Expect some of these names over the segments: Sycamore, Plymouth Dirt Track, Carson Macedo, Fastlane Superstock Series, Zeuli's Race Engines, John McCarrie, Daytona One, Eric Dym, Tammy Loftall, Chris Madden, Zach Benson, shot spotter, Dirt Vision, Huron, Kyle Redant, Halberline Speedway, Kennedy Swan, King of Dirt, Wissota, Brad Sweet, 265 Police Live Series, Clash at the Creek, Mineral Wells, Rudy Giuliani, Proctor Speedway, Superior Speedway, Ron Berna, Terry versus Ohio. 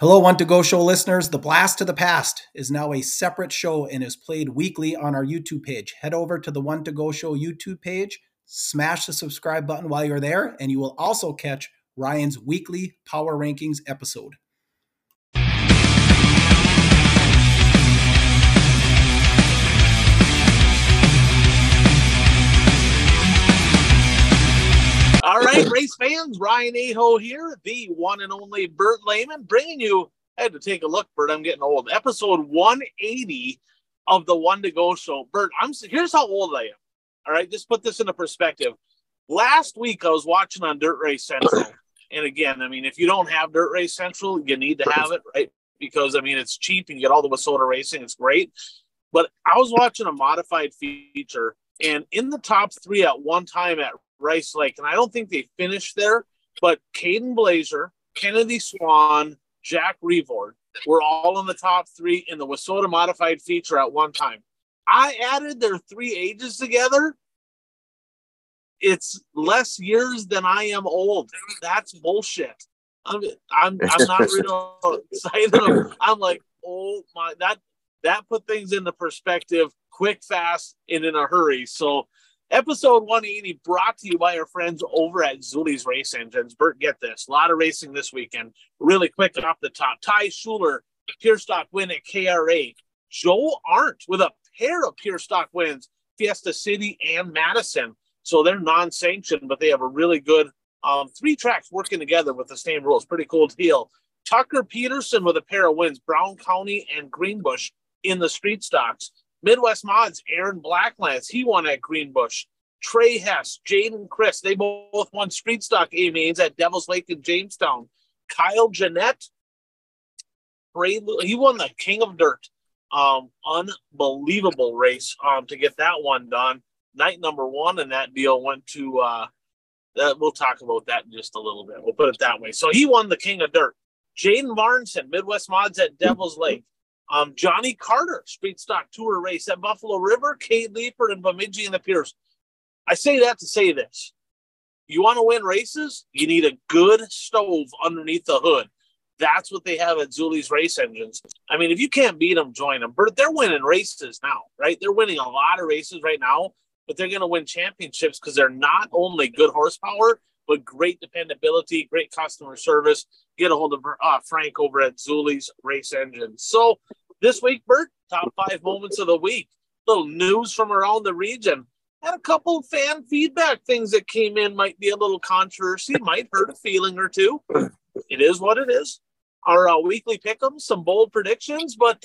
Hello, Want to Go Show listeners. The Blast to the Past is now a separate show and is played weekly on our YouTube page. Head over to the Want to Go Show YouTube page, smash the subscribe button while you're there, and you will also catch Ryan's weekly Power Rankings episode. All right, race fans, Ryan Aho here, the one and only Bert Lehman, bringing you, I had to take a look, Bert, I'm getting old, episode 180 of the One to Go Show. Bert, here's how old I am, all right? Just put this into perspective. Last week, I was watching on Dirt Race Central, and again, I mean, if you don't have Dirt Race Central, you need to have it, right? Because, I mean, it's cheap, and you get all the Wissota racing, it's great, but I was watching a modified feature, and in the top three at one time at Rice Lake, and I don't think they finished there, but Caden Blazer, Kennedy Swan, Jack Revord were all in the top three in the Wissota modified feature at one time. I added their three ages together. It's less years than I am old. That's bullshit. I'm not really excited. I'm like, oh my, that put things into perspective quick, fast, and in a hurry. So episode 180 brought to you by our friends over at Zeuli's Race Engines. Bert, get this. A lot of racing this weekend. Really quick off the top. Ty Schuler, Pure Stock win at KRA. Joe Arndt with a pair of Pure Stock wins, Fiesta City and Madison. So they're non-sanctioned, but they have a really good three tracks working together with the same rules. Pretty cool deal. Tucker Peterson with a pair of wins, Brown County and Greenbush in the street stocks. Midwest Mods, Aaron Blacklands, he won at Greenbush. Trey Hess, Jaden Chris, they both won street stock A-mains at Devil's Lake and Jamestown. Kyle Jeanette, he won the King of Dirt. Unbelievable race to get that one done. Night number one, and that deal went to, we'll talk about that in just a little bit. We'll put it that way. So he won the King of Dirt. Jaden Martinson, Midwest Mods at Devil's Lake. Johnny Carter, Street Stock Tour race at Buffalo River, Cade Leifert, and Bemidji and the Pierce. I say that to say this. You want to win races? You need a good stove underneath the hood. That's what they have at Zeuli's Race Engines. I mean, if you can't beat them, join them. But they're winning races now, right? They're winning a lot of races right now, but they're going to win championships because they're not only good horsepower, but great dependability, great customer service. Get a hold of Frank over at Zeuli's Race Engines. So this week, Bert, top 5 moments of the week. Little news from around the region. Had a couple of fan feedback things that came in. Might be a little controversy. Might hurt a feeling or two. It is what it is. Our weekly pick'em, some bold predictions. But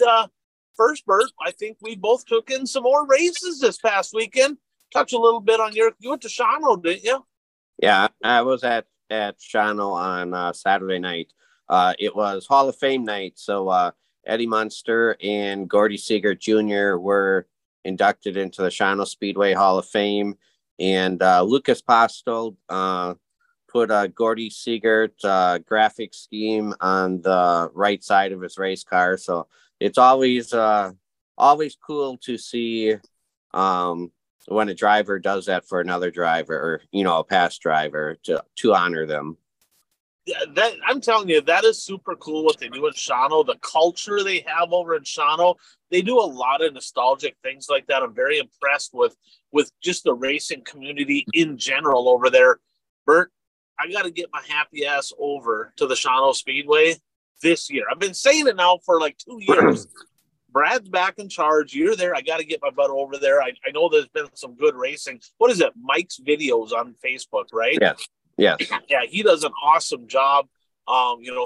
first, Bert, I think we both took in some more races this past weekend. Touch a little bit on you went to Shawano, didn't you? Yeah, I was at Shawano on Saturday night. It was Hall of Fame night, so Eddie Munster and Gordy Seeger Jr. were inducted into the Shawano Speedway Hall of Fame, and Lucas Postel put a Gordy Seeger graphic scheme on the right side of his race car, so it's always cool to see when a driver does that for another driver or, you know, a past driver to honor them. Yeah, I'm telling you, that is super cool what they do in Shawano, the culture they have over in Shawano. They do a lot of nostalgic things like that. I'm very impressed with just the racing community in general over there. Bert, I got to get my happy ass over to the Shawano Speedway this year. I've been saying it now for like 2 years. Brad's back in charge. You're there. I got to get my butt over there. I know there's been some good racing. What is it? Mike's Videos on Facebook, right? Yes. Yeah, he does an awesome job.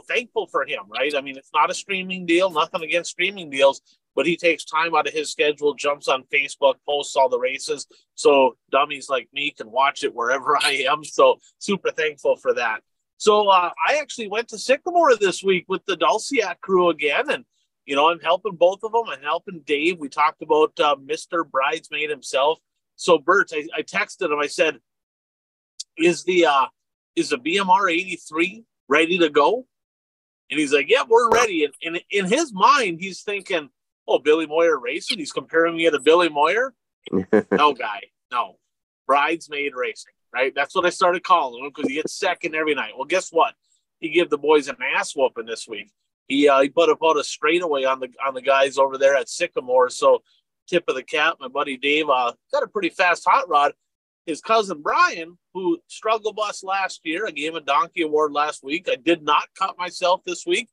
Thankful for him, right? I mean, it's not a streaming deal. Nothing against streaming deals, but he takes time out of his schedule, jumps on Facebook, posts all the races, so dummies like me can watch it wherever I am. So super thankful for that. So I actually went to Sycamore this week with the Dulciac crew again, and you know, I'm helping both of them. I'm helping Dave. We talked about Mr. Bridesmaid himself. So, Bert, I texted him. I said, is the BMR 83 ready to go? And he's like, yeah, we're ready. And in his mind, he's thinking, oh, Billy Moyer Racing. He's comparing me to Billy Moyer. No, guy. No. Bridesmaid Racing, right? That's what I started calling him because he gets second every night. Well, guess what? He gave the boys an ass whooping this week. He put about a straightaway on the guys over there at Sycamore. So tip of the cap, my buddy Dave got a pretty fast hot rod. His cousin Brian, who struggle bus last year, I gave him a donkey award last week. I did not cut myself this week.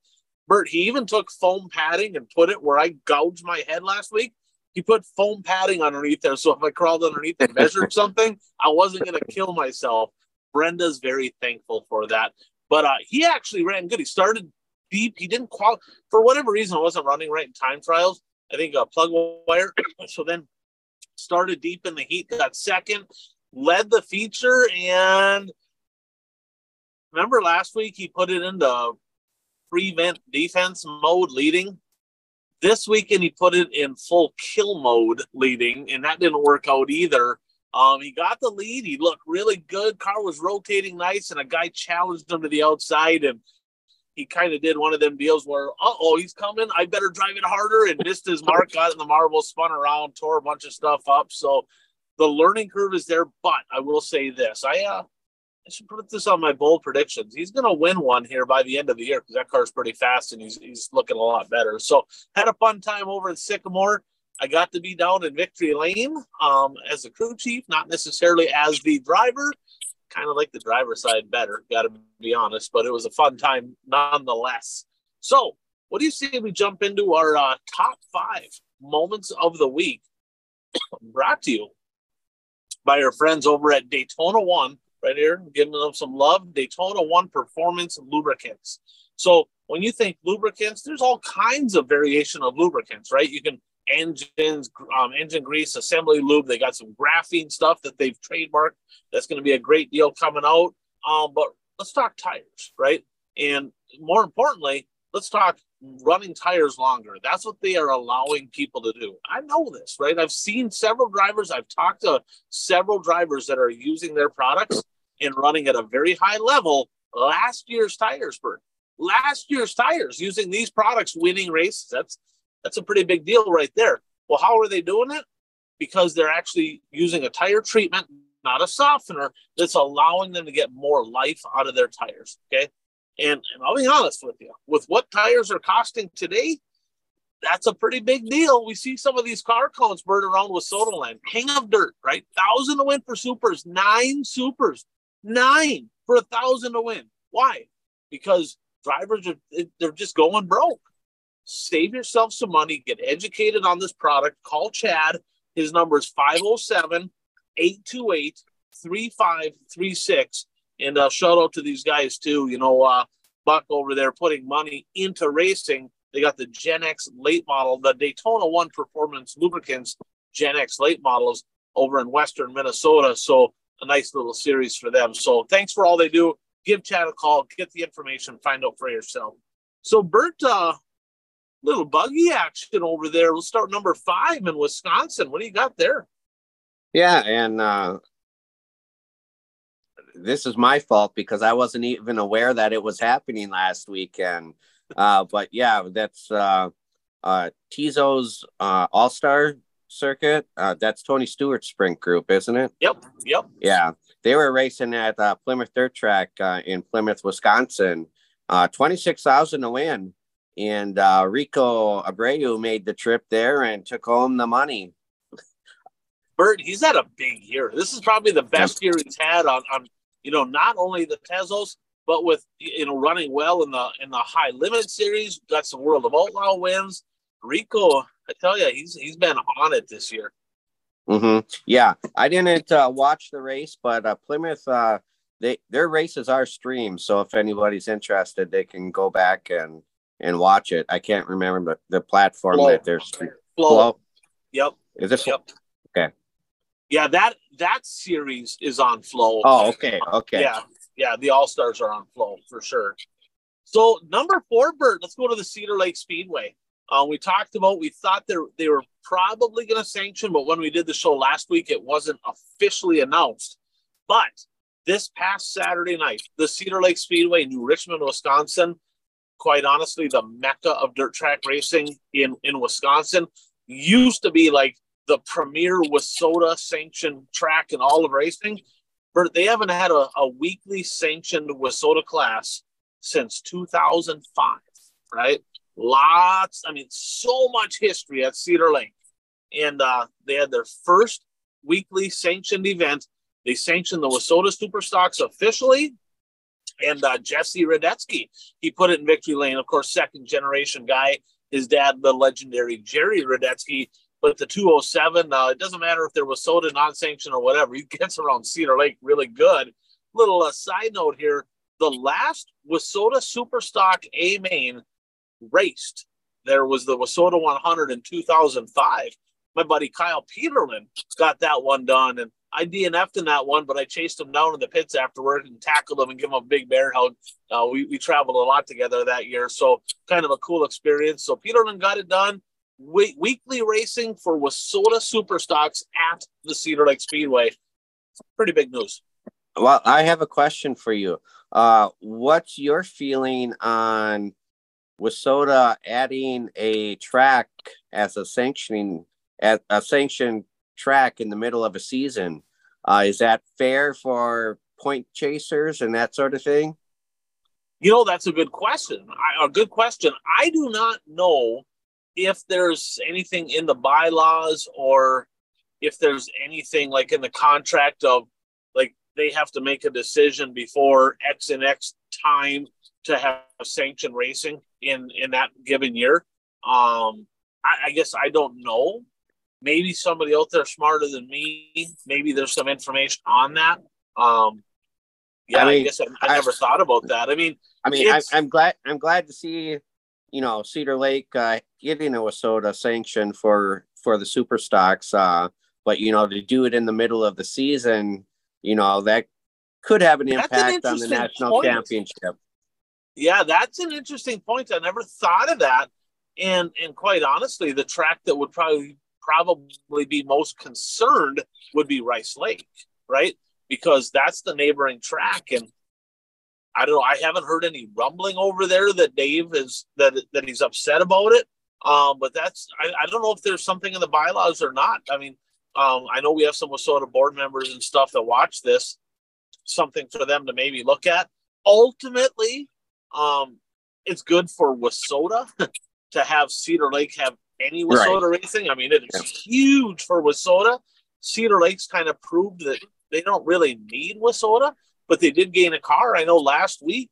Bert, he even took foam padding and put it where I gouged my head last week. He put foam padding underneath there. So if I crawled underneath and measured something, I wasn't going to kill myself. Brenda's very thankful for that. But he actually ran good. He started deep. He didn't qualify. For whatever reason, I wasn't running right in time trials. I think plug wire. So then started deep in the heat, got second, led the feature. And remember last week, he put it into prevent defense mode leading. This weekend, he put it in full kill mode leading, and that didn't work out either. He got the lead. He looked really good. Car was rotating nice, and a guy challenged him to the outside, and he kind of did one of them deals where, uh-oh, he's coming. I better drive it harder, and missed his mark, got in the marble, spun around, tore a bunch of stuff up. So the learning curve is there, but I will say this. I should put this on my bold predictions. He's going to win one here by the end of the year because that car's pretty fast and he's looking a lot better. So had a fun time over in Sycamore. I got to be down in Victory Lane as a crew chief, not necessarily as the driver. Kind of like the driver side better, got to be honest, but it was a fun time nonetheless. So what do you say we jump into our top 5 moments of the week brought to you by our friends over at Daytona One. Right here, giving them some love, Daytona One Performance Lubricants. So when you think lubricants, there's all kinds of variation of lubricants, right? You can engines, engine grease, assembly lube. They got some graphene stuff that they've trademarked. That's going to be a great deal coming out. But let's talk tires, right? And more importantly, let's talk running tires longer. That's what they are allowing people to do. I know this, right? I've seen several drivers. I've talked to several drivers that are using their products and running at a very high level. Last year's tires using these products, winning races. That's a pretty big deal right there. Well, how are they doing it? Because they're actually using a tire treatment, not a softener, that's allowing them to get more life out of their tires. Okay. And I'll be honest with you, with what tires are costing today, that's a pretty big deal. We see some of these car cones bird around with Wissota Land. King of Dirt, right? 1,000 to win for supers, 9 supers, 9 for 1,000 to win. Why? Because drivers, they're just going broke. Save yourself some money. Get educated on this product. Call Chad. His number is 507-828-3536. And shout out to these guys, too. You know, Buck over there putting money into racing. They got the Gen X late model, the Daytona One Performance Lubricants Gen X late models over in western Minnesota. So a nice little series for them. So thanks for all they do. Give Chad a call. Get the information. Find out for yourself. So, Bert, little buggy action over there. We'll start number 5 in Wisconsin. What do you got there? Yeah, and this is my fault because I wasn't even aware that it was happening last weekend. But yeah, that's Tizo's All-Star Circuit. That's Tony Stewart's sprint group, isn't it? Yep. Yeah, they were racing at Plymouth Dirt Track in Plymouth, Wisconsin. 26,000 to win. And Rico Abreu made the trip there and took home the money. Bert, he's had a big year. This is probably the best year he's had on you know, not only the Tezos, but with, you know, running well in the high limit series. Got some World of Outlaw wins. Rico, I tell you, he's been on it this year. Mm-hmm. Yeah, I didn't watch the race, but Plymouth, their races are streamed. So if anybody's interested, they can go back and watch it. I can't remember the platform Flow. That they're Flow. Yep. Is this? Yep. Okay. Yeah, that series is on Flow. Oh, okay. Okay. Yeah, the All-Stars are on Flow for sure. So number 4, Bert, let's go to the Cedar Lake Speedway. We talked about, we thought they were probably going to sanction, but when we did the show last week, it wasn't officially announced. But this past Saturday night, the Cedar Lake Speedway, New Richmond, Wisconsin, quite honestly, the mecca of dirt track racing in Wisconsin, used to be like the premier Wissota sanctioned track in all of racing. But they haven't had a weekly sanctioned Wissota class since 2005. right? Lots, I mean, so much history at Cedar Lake. And they had their first weekly sanctioned event. They sanctioned the Wissota Superstocks officially. And Jesse Radetzky, he put it in victory lane. Of course, second generation guy, his dad, the legendary Jerry Radetzky. But the 207, it doesn't matter if they're Wissota, non-sanctioned or whatever. He gets around Cedar Lake really good. Little side note here. The last Wissota Superstock A-Main raced, there was the Wissota 100 in 2005. My buddy Kyle Peterlin got that one done, and I DNF'd in that one, but I chased him down in the pits afterward and tackled him and gave him a big bear hug. We traveled a lot together that year, so kind of a cool experience. So Peterlin got it done. Weekly racing for Wissota Superstocks at the Cedar Lake Speedway. Pretty big news. Well, I have a question for you. What's your feeling on Wissota adding a track as a sanctioned track in the middle of a season? Is that fair for point chasers and that sort of thing? You know, that's a good question. I do not know if there's anything in the bylaws or if there's anything like in the contract of like they have to make a decision before X and X time to have sanctioned racing in that given year. I guess I don't know. Maybe somebody out there smarter than me, maybe there's some information on that. I never thought about that. I'm glad to see, you know, Cedar Lake getting a Wissota sanction for the Superstocks. But, you know, to do it in the middle of the season, you know, that could have an impact on the national championship. Yeah, that's an interesting point. I never thought of that. And quite honestly, the track that would probably be most concerned would be Rice Lake, right? Because that's the neighboring track. And I don't know, I haven't heard any rumbling over there that Dave is that he's upset about it. But that's, I don't know if there's something in the bylaws or not. I mean, I know we have some Wissota board members and stuff that watch this, something for them to maybe look at. Ultimately, it's good for Wissota to have Cedar Lake have any Wissota racing. I mean, it is huge for Wissota. Cedar Lake's kind of proved that they don't really need Wissota, but they did gain a car. I know last week,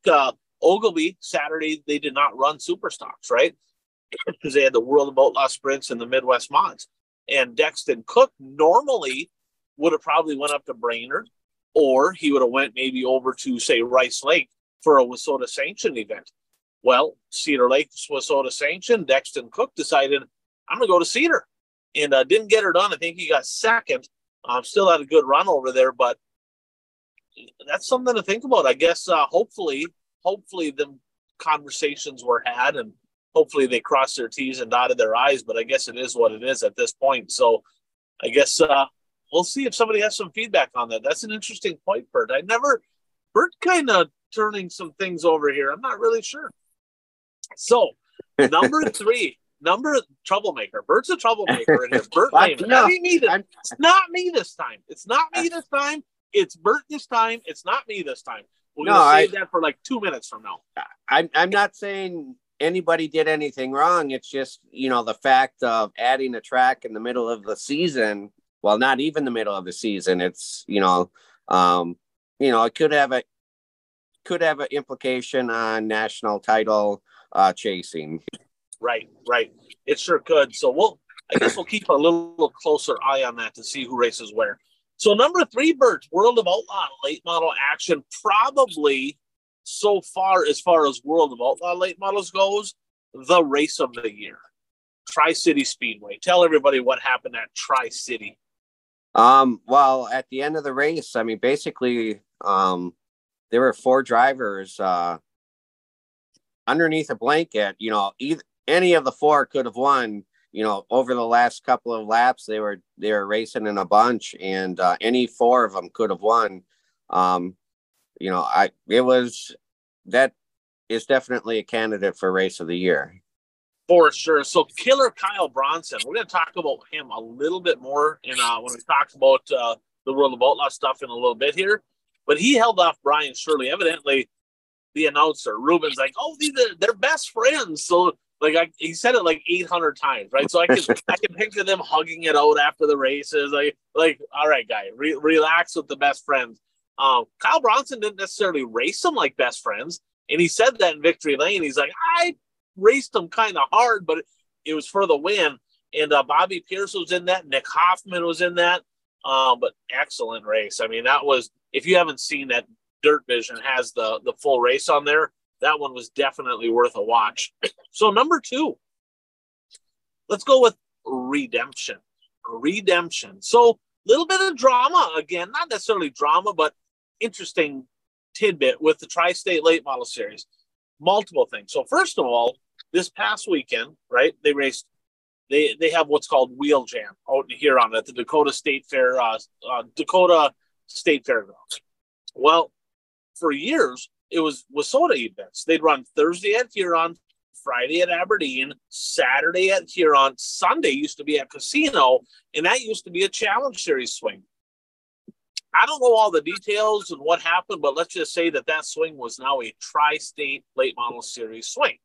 Ogilvie, Saturday, they did not run Superstocks, right? Because they had the World of Outlaws sprints and the Midwest Mods. And Dexton Cook normally would have probably went up to Brainerd, or he would have went maybe over to, say, Rice Lake for a Wissota sanctioned event. Well, Cedar Lake Wissota sanctioned. Dexton Cook decided, I'm going to go to Cedar. And didn't get her done. I think he got second. Still had a good run over there, but that's something to think about. I guess hopefully the conversations were had and hopefully they crossed their T's and dotted their I's, but I guess it is what it is at this point. So I guess we'll see if somebody has some feedback on that. That's an interesting point, Bert. Bert kind of turning some things over here. I'm not really sure. So number three, troublemaker. Bert's a troublemaker in here. Bert Lehman. It's not me this time. It's not me this time. It's Bert this time. It's not me this time. We're going to save that for like 2 minutes from now. I'm not saying anybody did anything wrong. It's just, you know, the fact of adding a track in the middle of the season. Well, not even the middle of the season. It's, you know, it could have an implication on national title chasing. Right. It sure could. So I guess we'll keep a little closer eye on that to see who races where. So number three, Bert, World of Outlaw late model action, probably so far as World of Outlaw late models goes, the race of the year, Tri-City Speedway. Tell everybody what happened at Tri-City. Well, at the end of the race, I mean, basically, there were four drivers underneath a blanket. You know, any of the four could have won. You know, over the last couple of laps, they were racing in a bunch, and any four of them could have won. You know, that is definitely a candidate for race of the year for sure. So, killer Kyle Bronson, we're going to talk about him a little bit more, and when we talk about the World of Outlaw stuff in a little bit here. But he held off Brian Shirley. Evidently, the announcer, Ruben's like, oh, these are, they're best friends. So like he said it like 800 times, right? So I can I can picture them hugging it out after the races. Like all right, guy, relax with the best friends. Kyle Bronson didn't necessarily race them like best friends, and he said that in Victory Lane. He's like, I raced them kind of hard, but it was for the win. And Bobby Pierce was in that. Nick Hoffman was in that. But excellent race. I mean, that was, if you haven't seen that, Dirt Vision has the full race on there. That one was definitely worth a watch. So number two, let's go with Redemption. Redemption. So a little bit of drama again, not necessarily drama, but interesting tidbit with the Tri-State Late Model Series. Multiple things. So first of all, this past weekend, right, they raced, they have what's called Wheel Jam out in Huron at the Dakota State Fair, Dakota State Fairgrounds. Well, for years, it was Wissota events. They'd run Thursday at Huron, Friday at Aberdeen, Saturday at Huron, Sunday used to be at Casino, and that used to be a Challenge Series swing. I don't know all the details and what happened, but let's just say that that swing was now a Tri-State Late Model Series swing.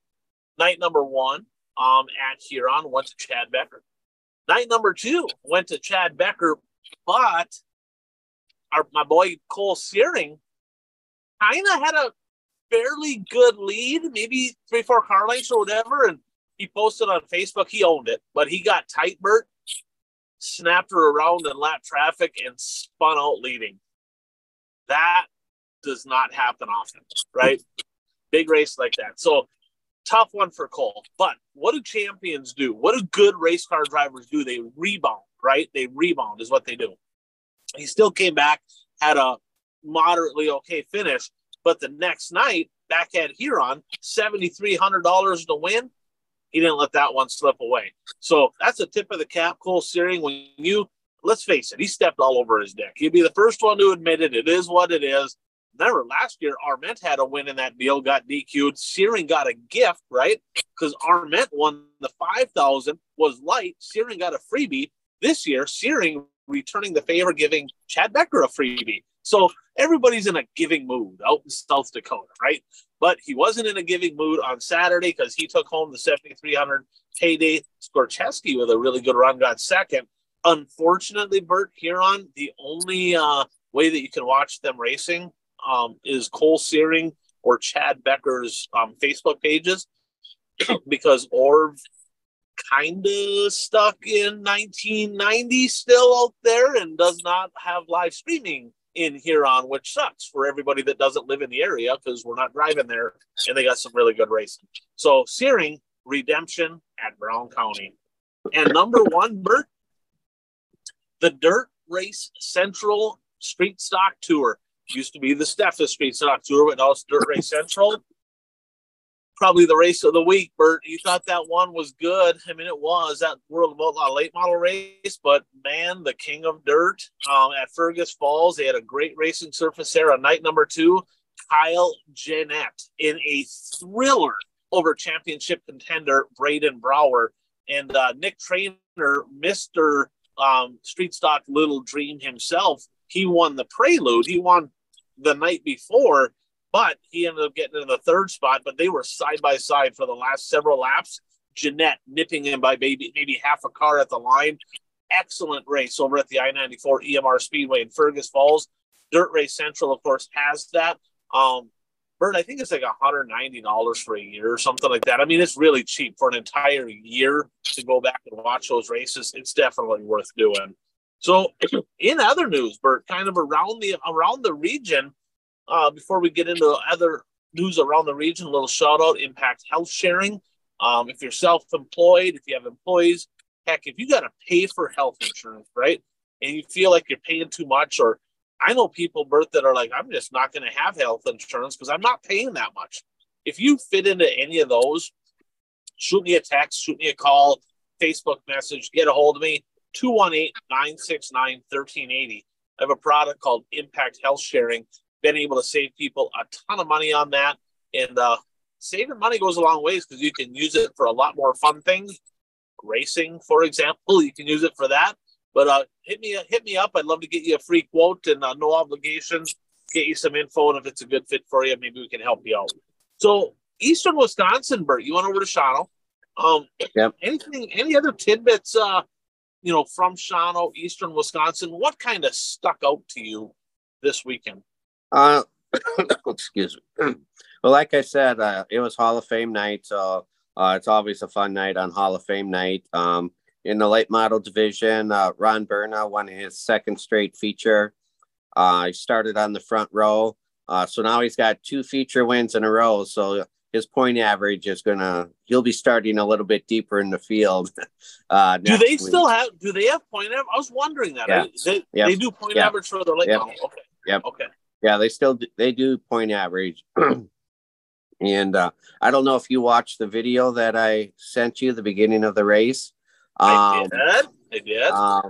Night number one at Huron went to Chad Becker. Night number two went to Chad Becker, but my boy Cole Searing kind of had a fairly good lead, maybe 3-4 car lengths or whatever, and he posted on Facebook. He owned it, but he got tight, Bert, snapped her around in lap traffic, and spun out leading. That does not happen often, right? Big race like that. So tough one for Cole. But what do champions do? What do good race car drivers do? They rebound, right? They rebound is what they do. He still came back, had a moderately okay finish, but the next night back at Huron, $7,300 to win. He didn't let that one slip away. So that's a tip of the cap, Cole Searing. When you, let's face it, he stepped all over his deck. He'd be the first one to admit it. It is what it is. Remember, last year, Arment had a win in that deal, got DQ'd. Searing got a gift, right? Because Arment won the $5,000, was light. Searing got a freebie. This year, Searing returning the favor, giving Chad Becker a freebie. So everybody's in a giving mood out in South Dakota, right? But he wasn't in a giving mood on Saturday because he took home the $7,300 payday. Skorczewski with a really good run got second. Unfortunately, Bert, Huron, the only way that you can watch them racing is Cole Searing or Chad Becker's Facebook pages because Orv kind of stuck in 1990 still out there and does not have live streaming in Huron, which sucks for everybody that doesn't live in the area because we're not driving there, and they got some really good racing. So Searing, Redemption at Brown County. And number one, Bert, the Dirt Race Central Street Stock Tour. Used to be the Steffa Street Stock Tour, but now it's Dirt Race Central. Probably the race of the week, Bert. You thought that one was good. I mean, it was that World of Outlaws late model race, but man, the King of Dirt at Fergus Falls, they had a great racing surface there on night number two. Kyle Jennette in a thriller over championship contender Braden Brower, and Nick Traynor, Mr. Street Stock Little Dream himself. He won the Prelude. He won the night before, but he ended up getting in the third spot, but they were side by side for the last several laps. Jennette nipping him by maybe half a car at the line. Excellent race over at the I-94 EMR Speedway in Fergus Falls. Dirt Race Central, of course, has that. Bert, I think it's like $190 for a year or something like that. I mean, it's really cheap for an entire year to go back and watch those races. It's definitely worth doing. So in other news, Bert, kind of around the region, before we get into other news around the region, a little shout-out, Impact Health Sharing. If you're self-employed, if you have employees, heck, if you got to pay for health insurance, right, and you feel like you're paying too much, or I know people, Bert, that are like, I'm just not going to have health insurance because I'm not paying that much. If you fit into any of those, shoot me a text, shoot me a call, Facebook message, get a hold of me, 218-969-1380. I have a product called Impact Health Sharing. Been able to save people a ton of money on that. And saving money goes a long ways because you can use it for a lot more fun things. Racing, for example, you can use it for that. But hit me up. I'd love to get you a free quote and no obligations. Get you some info, and if it's a good fit for you, maybe we can help you out. So Eastern Wisconsin, Bert, you went over to Shawano. Yep. Any other tidbits, from Shawano, Eastern Wisconsin? What kind of stuck out to you this weekend? Excuse me. Well, like I said, it was Hall of Fame night, so it's always a fun night on Hall of Fame night. In the late model division, Ron Berna won his second straight feature. He started on the front row, so now he's got two feature wins in a row. So his point average is he'll be starting a little bit deeper in the field. Do they have point average? I was wondering that. Yeah. They do point average for the late model. Okay. Yep. Okay. Yeah, they do point average. And I don't know if you watched the video that I sent you, the beginning of the race. I did. I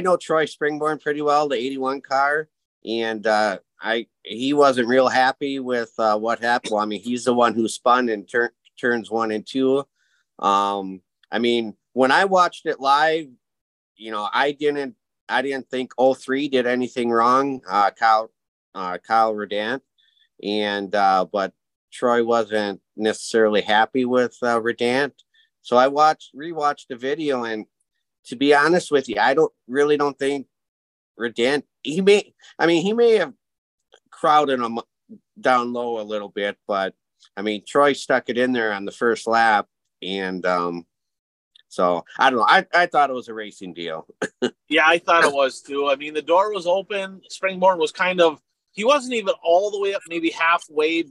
know Troy Springborn pretty well, the 81 car, and he wasn't real happy with what happened. Well, I mean, he's the one who spun in turns 1 and 2. When I watched it live, I didn't think 03 did anything wrong, Kyle Redant, and but Troy wasn't necessarily happy with Redant. So I rewatched the video, and to be honest with you, I don't think Redant. He may have crowded him down low a little bit, but Troy stuck it in there on the first lap, and so I don't know. I thought it was a racing deal. Yeah, I thought it was too. The door was open. Springborn was he wasn't even all the way up, maybe halfway.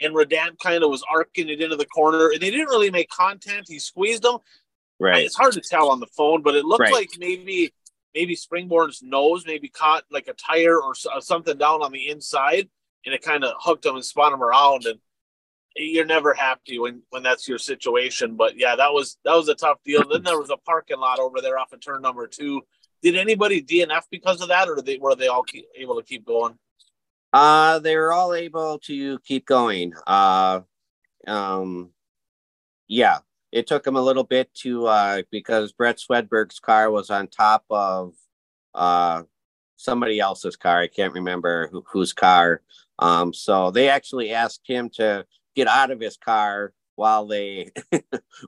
And Redant kind of was arcing it into the corner, and they didn't really make contact. He squeezed him. Right. It's hard to tell on the phone, but it looked like maybe Springborn's nose maybe caught like a tire or something down on the inside, and it kind of hooked him and spun him around. And you're never happy when that's your situation. But yeah, that was a tough deal. Then there was a parking lot over there off of turn number 2. Did anybody DNF because of that, or were they all able to keep going? They were all able to keep going. Yeah, it took them a little bit to because Brett Swedberg's car was on top of somebody else's car. I can't remember whose car. So they actually asked him to get out of his car while they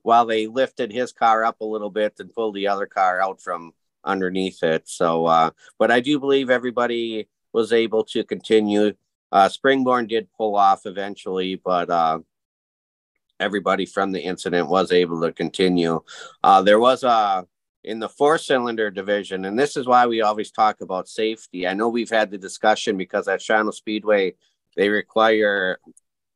lifted his car up a little bit and pulled the other car out from underneath it. So, but I do believe everybody was able to continue. Springborn did pull off eventually, but everybody from the incident was able to continue. There was in the 4-cylinder division, and this is why we always talk about safety. I know we've had the discussion because at Shawano Speedway, they require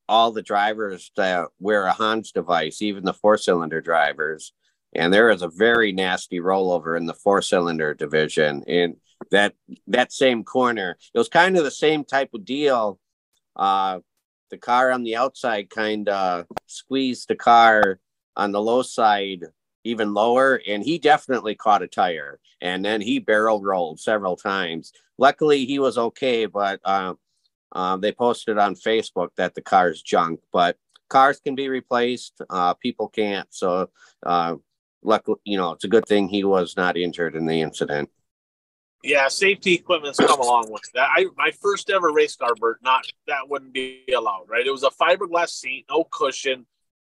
all the drivers to wear a Hans device, even the 4-cylinder drivers. And there is a very nasty rollover in the 4-cylinder division in that same corner. It was kind of the same type of deal. The car on the outside kind of squeezed the car on the low side even lower, and he definitely caught a tire. And then he barrel rolled several times. Luckily, he was okay, but they posted on Facebook that the car's junk. But cars can be replaced. People can't. So, luckily, it's a good thing he was not injured in the incident. Yeah, safety equipment's come a long way. My first ever race car, Bert, that wouldn't be allowed, right? It was a fiberglass seat, no cushion,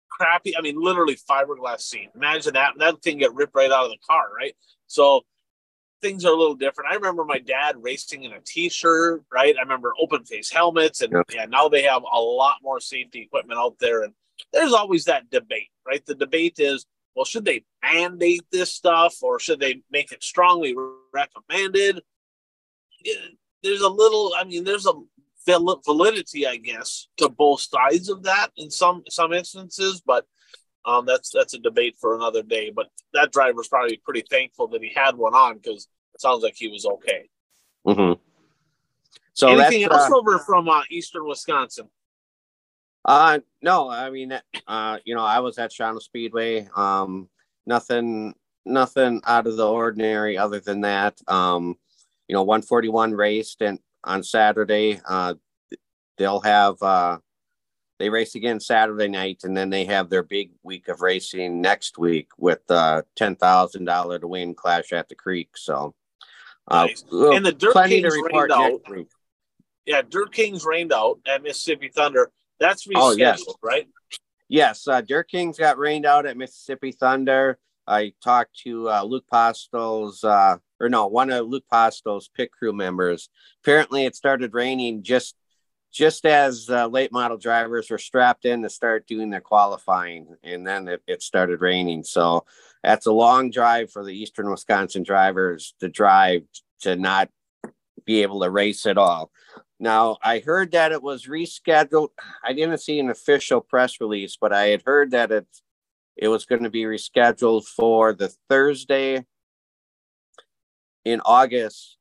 crappy. Literally fiberglass seat. Imagine that. That thing get ripped right out of the car, right? So things are a little different. I remember my dad racing in a T-shirt, right? I remember open face helmets, and yeah, now they have a lot more safety equipment out there. And there's always that debate, right? The debate is, well, should they mandate this stuff, or should they make it strongly recommended? There's a little, there's a validity, I guess, to both sides of that in some instances, but that's a debate for another day. But that driver's probably pretty thankful that he had one on, because it sounds like he was okay. Mm-hmm. So anything else over from Eastern Wisconsin? No, I was at Shawano Speedway. Nothing out of the ordinary other than that. 141 raced, and on Saturday, they race again Saturday night, and then they have their big week of racing next week with $10,000 to win Clash at the Creek. So, nice. And the Dirt Kings rained out. Yeah, Dirt Kings rained out at Mississippi Thunder. That's rescheduled, right? Yes, Dirt Kings got rained out at Mississippi Thunder. I talked to Luke Postle's, one of Luke Postle's pit crew members. Apparently, it started raining just as late model drivers were strapped in to start doing their qualifying, and then it started raining. So that's a long drive for the Eastern Wisconsin drivers to drive to not be able to race at all. Now, I heard that it was rescheduled. I didn't see an official press release, but I had heard that it was going to be rescheduled for the Thursday in August,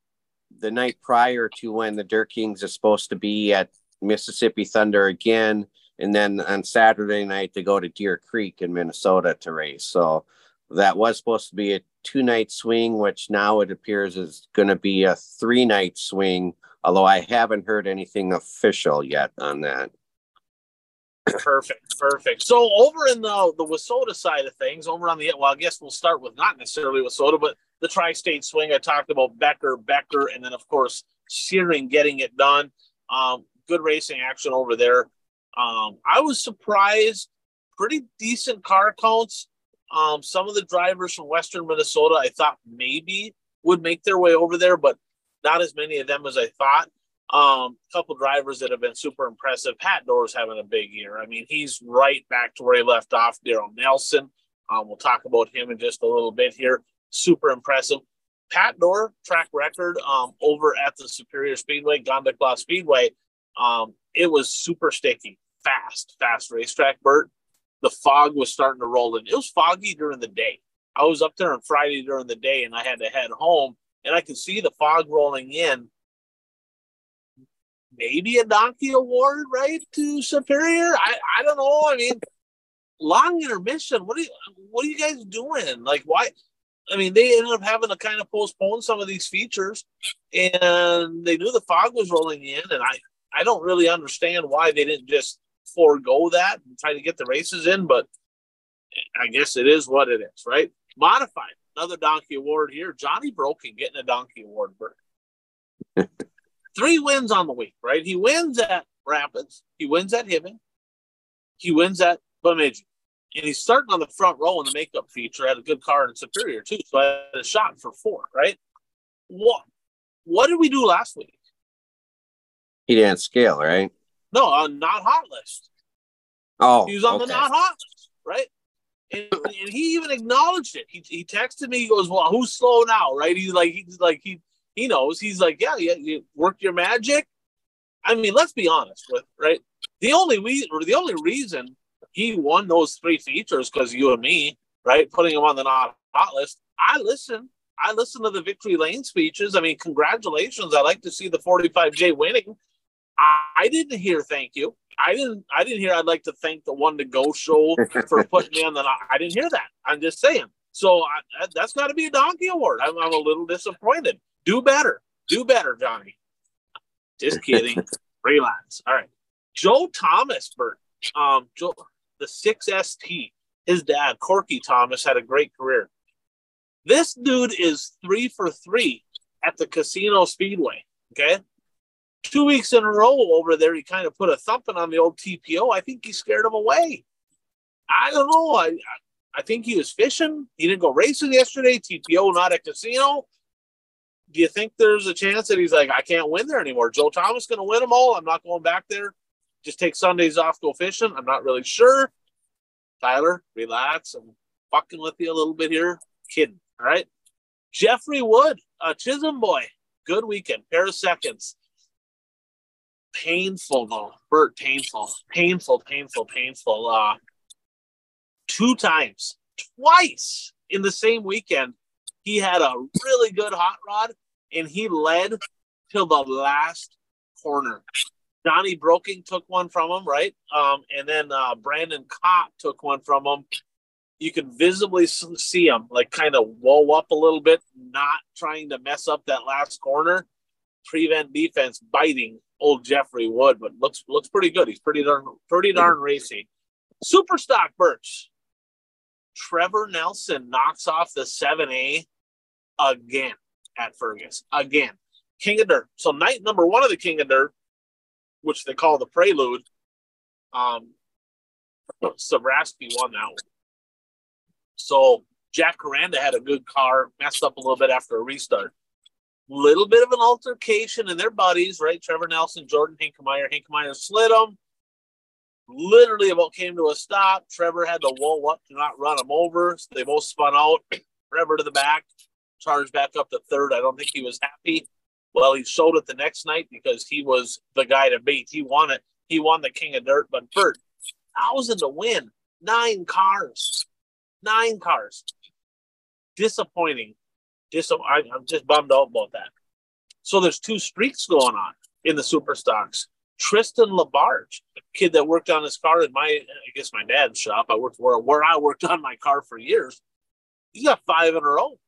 the night prior to when the Dirt Kings is supposed to be at Mississippi Thunder again. And then on Saturday night, they go to Deer Creek in Minnesota to race. So that was supposed to be a 2-night swing, which now it appears is going to be a 3-night swing. Although I haven't heard anything official yet on that. Perfect. So over in the Wissota side of things, over on the, well, I guess we'll start with not necessarily Wissota, but the tri-state swing. I talked about Becker, and then, of course, Searing getting it done. Good racing action over there. I was surprised. Pretty decent car counts. Some of the drivers from western Minnesota I thought maybe would make their way over there, but not as many of them as I thought. A couple drivers that have been super impressive. Pat Doerr's having a big year. I mean, he's right back to where he left off. Darrell Nelson. We'll talk about him in just a little bit here. Super impressive. Pat Doerr, track record over at the Superior Speedway, Gondola Speedway. It was super sticky. Fast racetrack, Bert. The fog was starting to roll in. It was foggy during the day. I was up there on Friday during the day, and I had to head home, and I could see the fog rolling in. Maybe a donkey award, right, to Superior? I don't know. I mean, long intermission. What are you guys doing? Like, why? I mean, they ended up having to kind of postpone some of these features, and they knew the fog was rolling in, and I don't really understand why they didn't just forego that and try to get the races in, but I guess it is what it is, right? Modified. Another donkey award here. Johnny Broken getting a donkey award, Bert. 3 wins on the week, right? He wins at Rapids. He wins at Hibbing. He wins at Bemidji. And he's starting on the front row in the makeup feature. Had a good car in Superior, too. So I had a shot for 4, right? What did we do last week? He didn't scale, right? No, on not hot list. Oh, he was on the not hot list, right? And he even acknowledged it. He texted me. He goes, well, who's slow now, right? He knows. He's like, yeah, you worked your magic. I mean, let's be honest, right? The only reason he won those 3 features because you and me, right, putting him on the not hot list. I listen to the victory lane speeches. I mean, congratulations. I like to see the 45J winning. I didn't hear thank you. I didn't hear I'd like to thank the one to go show for putting me on the. I didn't hear that. I'm just saying. So that's got to be a donkey award. I'm a little disappointed. Do better, Johnny. Just kidding. Relax. All right. Joe Thomas, Bert. Joe, the 6ST. His dad, Corky Thomas, had a great career. This dude is 3 for 3 at the Casino Speedway. Okay. 2 weeks in a row over there, he kind of put a thumping on the old TPO. I think he scared him away. I don't know. I think he was fishing. He didn't go racing yesterday. TPO not at Casino. Do you think there's a chance that he's like, I can't win there anymore? Joe Thomas going to win them all. I'm not going back there. Just take Sundays off, go fishing. I'm not really sure. Tyler, relax. I'm fucking with you a little bit here. Kidding. All right. Jeffrey Wood, a Chisholm boy. Good weekend. Pair of seconds. Painful, though. Bert, painful. Painful. 2 times. Twice in the same weekend. He had a really good hot rod, and he led till the last corner. Donnie Broking took one from him, right? And then Brandon Kopp took one from him. You could visibly see him, like, kind of whoa up a little bit, not trying to mess up that last corner. Prevent defense biting old Jeffrey Wood, but looks pretty good. He's pretty darn racy. Superstock Birch. Trevor Nelson knocks off the 7A. Again at Fergus. King of Dirt. So night number 1 of the King of Dirt, which they call the Prelude. Savraski won that one. So Jack Caranda had a good car, messed up a little bit after a restart. Little bit of an altercation, and their buddies, right? Trevor Nelson, Jordan Hinkemeyer. Hinkemeyer slid them. Literally about came to a stop. Trevor had to whoa up, do not run him over. So they both spun out. Trevor to the back, charged back up to third. I don't think he was happy. Well, he showed it the next night because he was the guy to beat. He won it. He won the King of Dirt, but first, 1,000 to win. 9 cars. 9 cars. Disappointing. I'm just bummed out about that. So there's 2 streaks going on in the Superstocks. Tristan Labarge, the kid that worked on his car in my dad's shop. I worked where I worked on my car for years. He's got 5 in a row.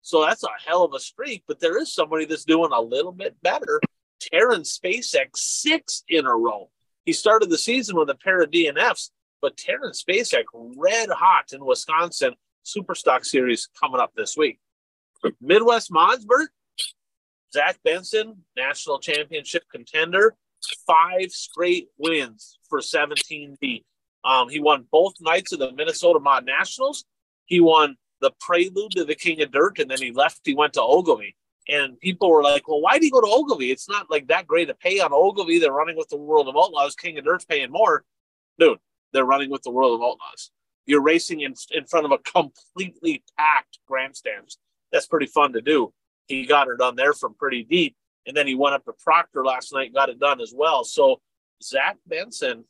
So that's a hell of a streak, but there is somebody that's doing a little bit better. Terrence Spacek, 6 in a row. He started the season with a pair of DNFs, but Terrence Spacek red hot in Wisconsin Superstock Series coming up this week. Midwest Mods, Zach Benson, national championship contender, 5 straight wins for 17D. He won both nights of the Minnesota Mod Nationals. He won the Prelude to the King of Dirt, and then he left. He went to Ogilvie. And people were like, well, why did he go to Ogilvie? It's not like that great a pay on Ogilvie. They're running with the World of Outlaws. King of Dirt's paying more. Dude, they're running with the World of Outlaws. You're racing in front of a completely packed grandstands. That's pretty fun to do. He got it done there from pretty deep. And then he went up to Proctor last night and got it done as well. So Zach Benson,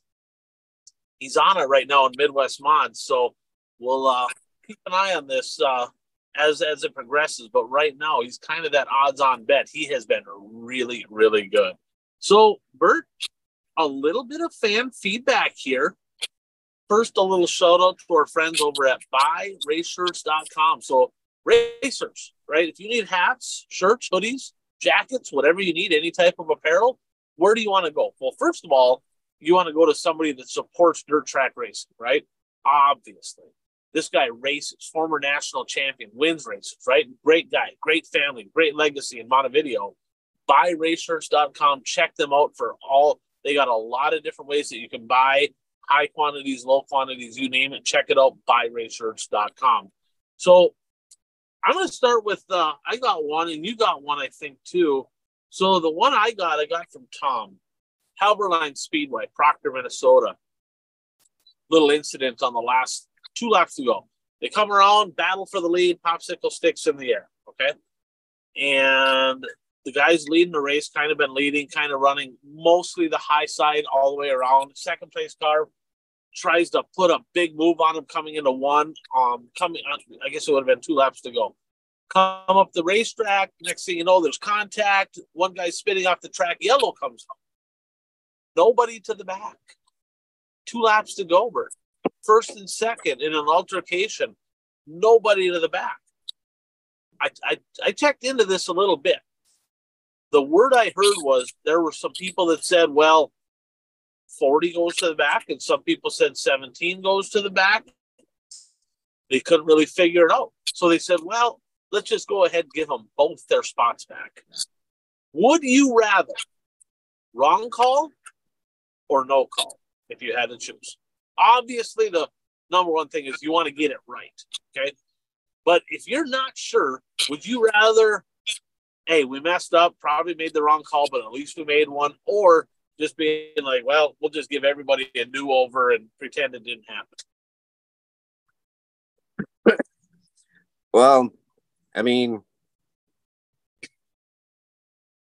he's on it right now in Midwest Mods. So we'll keep an eye on this as it progresses. But right now, he's kind of that odds-on bet. He has been really, really good. So, Bert, a little bit of fan feedback here. First, a little shout-out to our friends over at buyraceshirts.com. So, racers, right? If you need hats, shirts, hoodies, jackets, whatever you need, any type of apparel, where do you want to go? Well, first of all, you want to go to somebody that supports dirt track racing, right? Obviously. This guy races, former national champion, wins races, right? Great guy, great family, great legacy in Montevideo. Buy raceshirts.com. Check them out for all. They got a lot of different ways that you can buy high quantities, low quantities, you name it. Check it out, buyraceshirts.com. So I'm going to start with, I got one and you got one, I think, too. So the one I got from Tom, Halberline Speedway, Proctor, Minnesota. Little incident on the last 2 laps to go. They come around, battle for the lead, popsicle sticks in the air, okay? And the guys leading the race, kind of been leading, kind of running mostly the high side all the way around. Second place car tries to put a big move on him coming into one. I guess it would have been 2 laps to go. Come up the racetrack. Next thing you know, there's contact. One guy's spinning off the track. Yellow comes up. Nobody to the back. 2 laps to go, Bert. First and second in an altercation. Nobody to the back. I checked into this a little bit. The word I heard was there were some people that said, well, 40 goes to the back, and some people said 17 goes to the back. They couldn't really figure it out. So they said, well, let's just go ahead and give them both their spots back. Would you rather wrong call or no call if you had to choose? Obviously, the number one thing is you want to get it right, okay? But if you're not sure, would you rather, hey, we messed up, probably made the wrong call, but at least we made one, or just being like, well, we'll just give everybody a do-over and pretend it didn't happen? Well, I mean,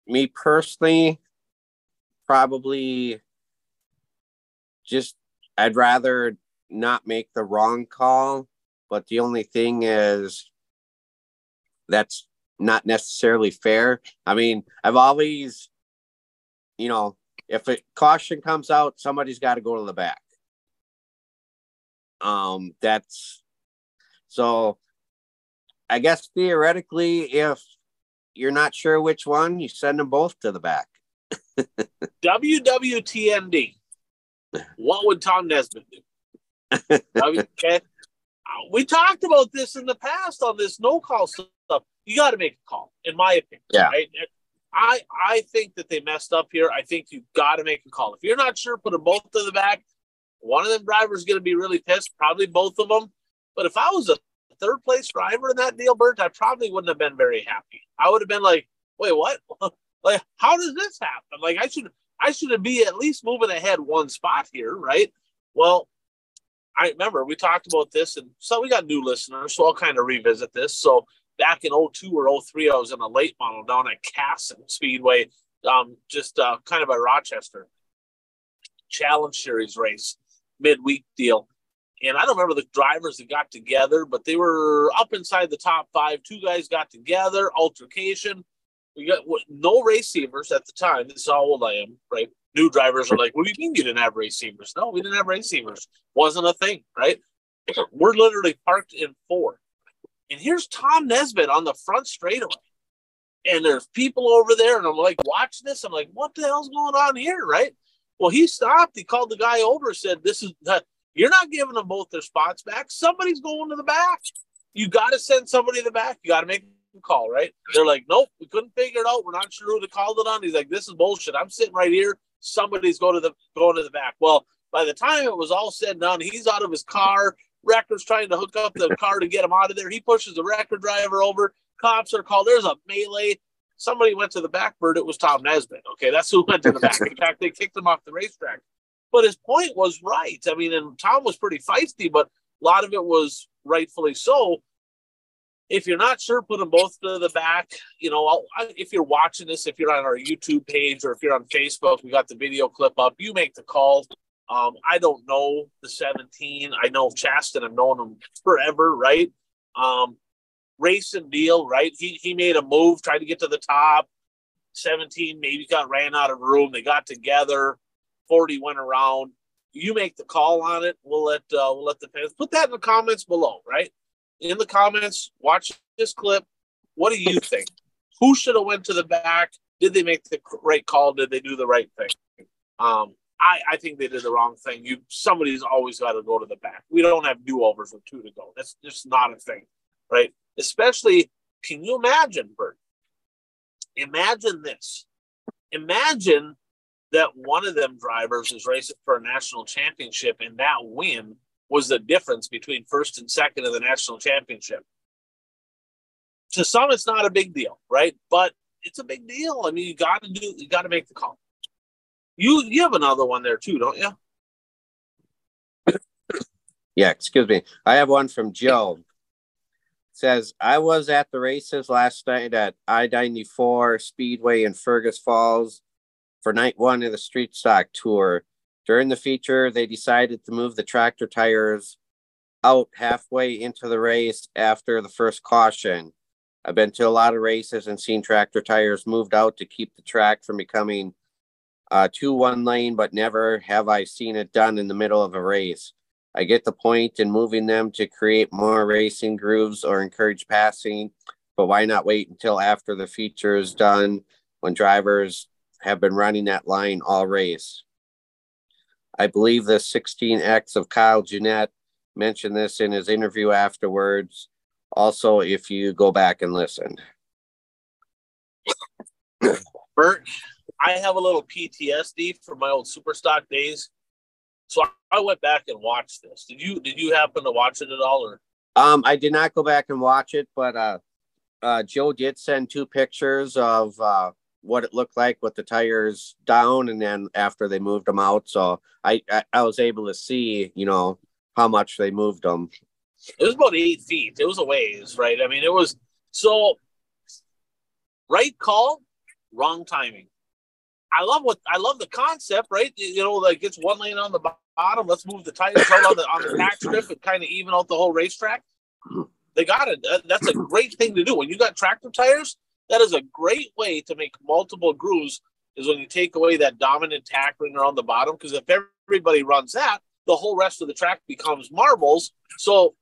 me personally, probably just I'd rather not make the wrong call, but the only thing is that's not necessarily fair. I mean, I've always, you know, if a caution comes out, somebody's got to go to the back. That's so. I guess theoretically, if you're not sure which one, you send them both to the back. WWTND. What would Tom Nesbitt do? Okay. We talked about this in the past on this no-call stuff. You got to make a call, in my opinion. Yeah. Right? I think that they messed up here. I think you've got to make a call. If you're not sure, put them both to the back. One of them drivers is going to be really pissed, probably both of them. But if I was a third-place driver in that deal, Bert, I probably wouldn't have been very happy. I would have been like, wait, what? Like, how does this happen? Like, I should be at least moving ahead one spot here, right? Well, I remember we talked about this, and so we got new listeners, so I'll kind of revisit this. So back in 02 or 03, I was in a late model down at Casino Speedway, just kind of by Rochester. Challenge Series race, midweek deal. And I don't remember the drivers that got together, but they were up inside the top five. Two guys got together, altercation. We got no receivers at the time. This is how old I am, right? New drivers are like, what do you mean you didn't have receivers? No, we didn't have receivers. Wasn't a thing, right? We're literally parked in four. And here's Tom Nesbitt on the front straightaway. And there's people over there, and I'm like, watch this. I'm like, what the hell's going on here, right? Well, he stopped. He called the guy over and said, this is not, you're not giving them both their spots back. Somebody's going to the back. You got to send somebody to the back. You got to make a call, right? They're like, nope, we couldn't figure it out. We're not sure who to call it on. He's like, this is bullshit. I'm sitting right here. Somebody's going to the back. Well, by the time it was all said and done, he's out of his car. Wrecker's trying to hook up the car to get him out of there. He pushes the wrecker driver over. Cops are called. There's a melee. Somebody went to the backboard. It was Tom Nesbitt. Okay, that's who went to the back. In fact, they kicked him off the racetrack. But his point was right. I mean, and Tom was pretty feisty, but a lot of it was rightfully so. If you're not sure, put them both to the back. You know, if you're watching this, if you're on our YouTube page or if you're on Facebook, we got the video clip up. You make the call. I don't know the 17. I know Chaston. I've known him forever, right? Race and deal, right? He made a move, tried to get to the top. 17 maybe ran out of room. They got together. 40 went around. You make the call on it. We'll let the fans put that in the comments below, right? In the comments, watch this clip. What do you think? Who should have went to the back? Did they make the right call? Did they do the right thing? I think they did the wrong thing. Somebody's always got to go to the back. We don't have do-overs with two to go. That's just not a thing, right? Especially, can you imagine, Bert? Imagine this. Imagine that one of them drivers is racing for a national championship, and that win was the difference between first and second of the national championship. To some, it's not a big deal, right? But it's a big deal. I mean, you got to make the call. You have another one there too, don't you? Yeah, excuse me. I have one from Joe. It says, I was at the races last night at I-94 Speedway in Fergus Falls for night one of the street stock tour. During the feature, they decided to move the tractor tires out halfway into the race after the first caution. I've been to a lot of races and seen tractor tires moved out to keep the track from becoming 2-1 lane, but never have I seen it done in the middle of a race. I get the point in moving them to create more racing grooves or encourage passing, but why not wait until after the feature is done when drivers have been running that line all race? I believe the 16X of Kyle Jeanette mentioned this in his interview afterwards. Also, if you go back and listen. Bert, I have a little PTSD from my old Superstock days, so I went back and watched this. Did you happen to watch it at all? Or I did not go back and watch it, but Joe did send two pictures of what it looked like with the tires down, and then after they moved them out. So I was able to see, you know, how much they moved them. It was about 8 feet. It was a ways, right? I mean, it was so right call, wrong timing. I love the concept, right? You know, like it's one lane on the bottom. Let's move the tires out on the back strip and kind of even out the whole racetrack. They got it. That's a great thing to do when you got tractor tires. That is a great way to make multiple grooves. Is when you take away that dominant tack ring around the bottom, because if everybody runs that, the whole rest of the track becomes marbles. So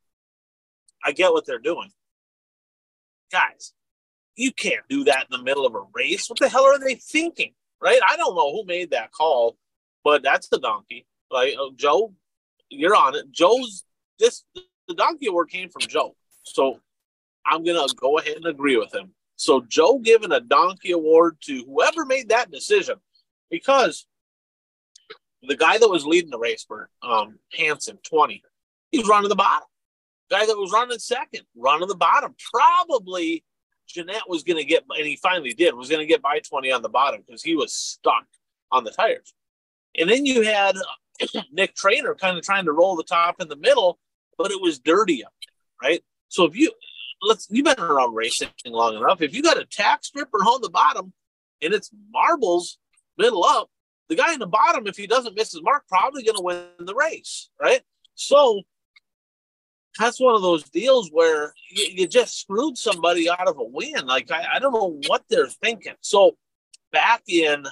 I get what they're doing, guys. You can't do that in the middle of a race. What the hell are they thinking? Right, I don't know who made that call, but that's the donkey. Like Joe, you're on it. The donkey award came from Joe, so I'm gonna go ahead and agree with him. So Joe giving a donkey award to whoever made that decision, because the guy that was leading the race for Hanson 20, he was running the bottom. The guy that was running second, running the bottom. Probably Jeanette was going to get, and he finally did, was going to get by 20 on the bottom because he was stuck on the tires. And then you had Nick Traynor kind of trying to roll the top in the middle, but it was dirty up there, right? So if you you've been around racing long enough. If you got a tack stripper on the bottom and it's marbles middle up, the guy in the bottom, if he doesn't miss his mark, probably going to win the race, right? So that's one of those deals where you just screwed somebody out of a win. Like, I don't know what they're thinking. So back in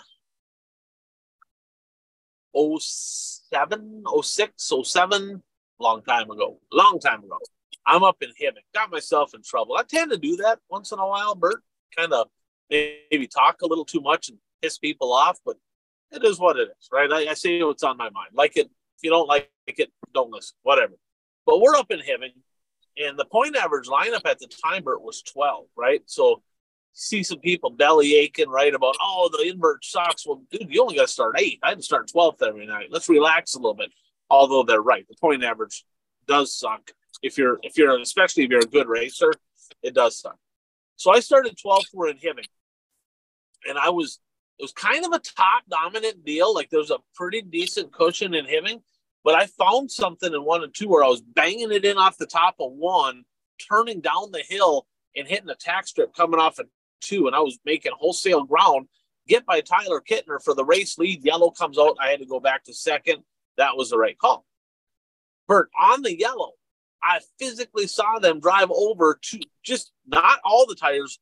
07, 06, 07, long time ago, I'm up in Hibbing. Got myself in trouble. I tend to do that once in a while, Bert. Kind of maybe talk a little too much and piss people off, but it is what it is, right? I say what's on my mind. Like it, if you don't like it, don't listen, whatever. But we're up in Hibbing, and the point average lineup at the time, Bert, was 12, right? So see some people belly aching, right, about, oh, the invert sucks. Well, dude, you only got to start 8. I had to start 12th every night. Let's relax a little bit. Although they're right. The point average does suck. If you're especially if you're a good racer, it does suck. So I started 12th. We're in Hibbing, and it was kind of a top dominant deal. Like there was a pretty decent cushion in Hibbing, but I found something in 1 and 2 where I was banging it in off the top of 1, turning down the hill and hitting a tack strip coming off of 2, and I was making wholesale ground. Get by Tyler Kittner for the race lead. Yellow comes out. I had to go back to second. That was the right call. Bert, on the yellow, I physically saw them drive over to just not all the tires,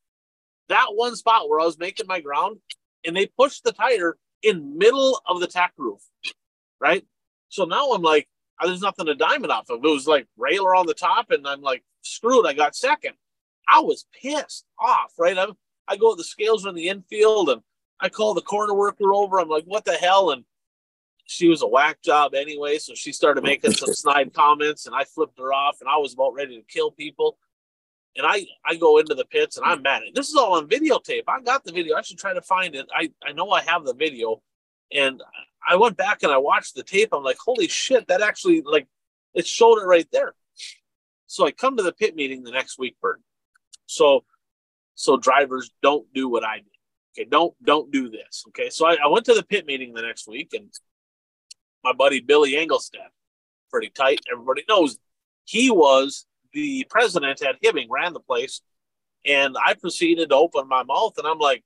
that one spot where I was making my ground, and they pushed the tire in middle of the tack roof, right? So now I'm like, oh, there's nothing to dime it off of. It was like railer on the top, and I'm like, screw it, I got second. I was pissed off, right? I go to the scales in the infield, and I call the corner worker over. I'm like, what the hell? And she was a whack job anyway, so she started making some snide comments, and I flipped her off, and I was about ready to kill people. And I go into the pits, and I'm mad at it. This is all on videotape. I got the video. I should try to find it. I know I have the video. And I went back, and I watched the tape. I'm like, holy shit, that actually, like, it showed it right there. So I come to the pit meeting the next week, Bert. So drivers, don't do what I did. Okay, don't do this. Okay, so I went to the pit meeting the next week, and my buddy Billy Engelstad, pretty tight. Everybody knows he was the president at Hibbing, ran the place. And I proceeded to open my mouth, and I'm like,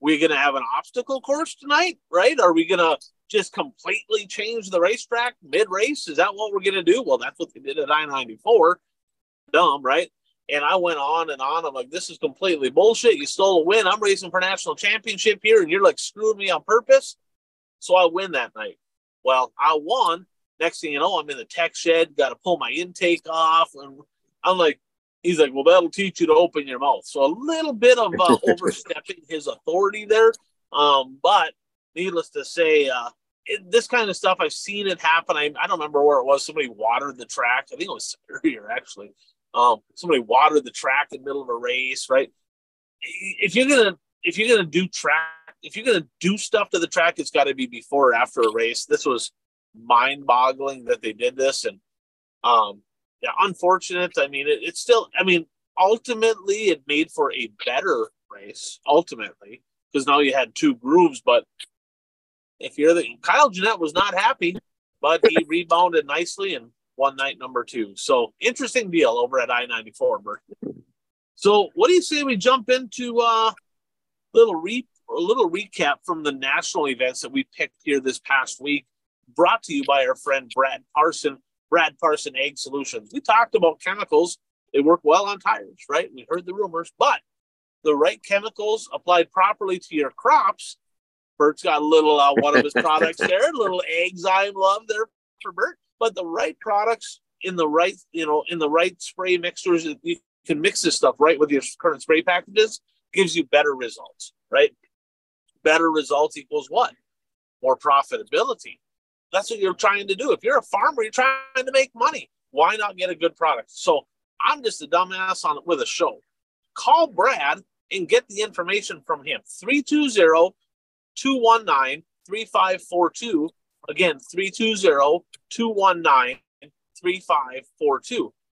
we're going to have an obstacle course tonight, right? Are we going to just completely change the racetrack mid-race? Is that what we're going to do? Well, that's what they did at I-94. Dumb, right? And I went on and on. I'm like, this is completely bullshit. You stole a win. I'm racing for national championship here, and you're like screwing me on purpose. So I win that night. Well, I won. Next thing you know, I'm in the tech shed, got to pull my intake off. And I'm like, he's like, well, that'll teach you to open your mouth. So a little bit of overstepping his authority there. But needless to say, this kind of stuff, I've seen it happen. I don't remember where it was. Somebody watered the track. I think it was Superior, actually. Somebody watered the track in the middle of a race, right? If you're gonna do track, if you're going to do stuff to the track, it's got to be before or after a race. This was mind-boggling that they did this. And, yeah, unfortunate. I mean, it's still, I mean, ultimately it made for a better race, ultimately, because now you had two grooves. But if you're Kyle Jeanette was not happy, but he rebounded nicely and won night number 2. So interesting deal over at I-94, Bert. So what do you say we jump into a little recap from the national events that we picked here this past week, brought to you by our friend Brad Parson Egg Solutions. We talked about chemicals. They work well on tires, right? We heard the rumors, but the right chemicals applied properly to your crops. Bert's got a little one of his products there, little eggs I love there for Bert. But the right products in the right, in the right spray mixers, you can mix this stuff right with your current spray packages, gives you better results, right? Better results equals what? More profitability. That's what you're trying to do. If you're a farmer, you're trying to make money. Why not get a good product? So I'm just a dumbass with a show. call Brad and get the information from him. 320-219-3542. Again, 320-219-3542.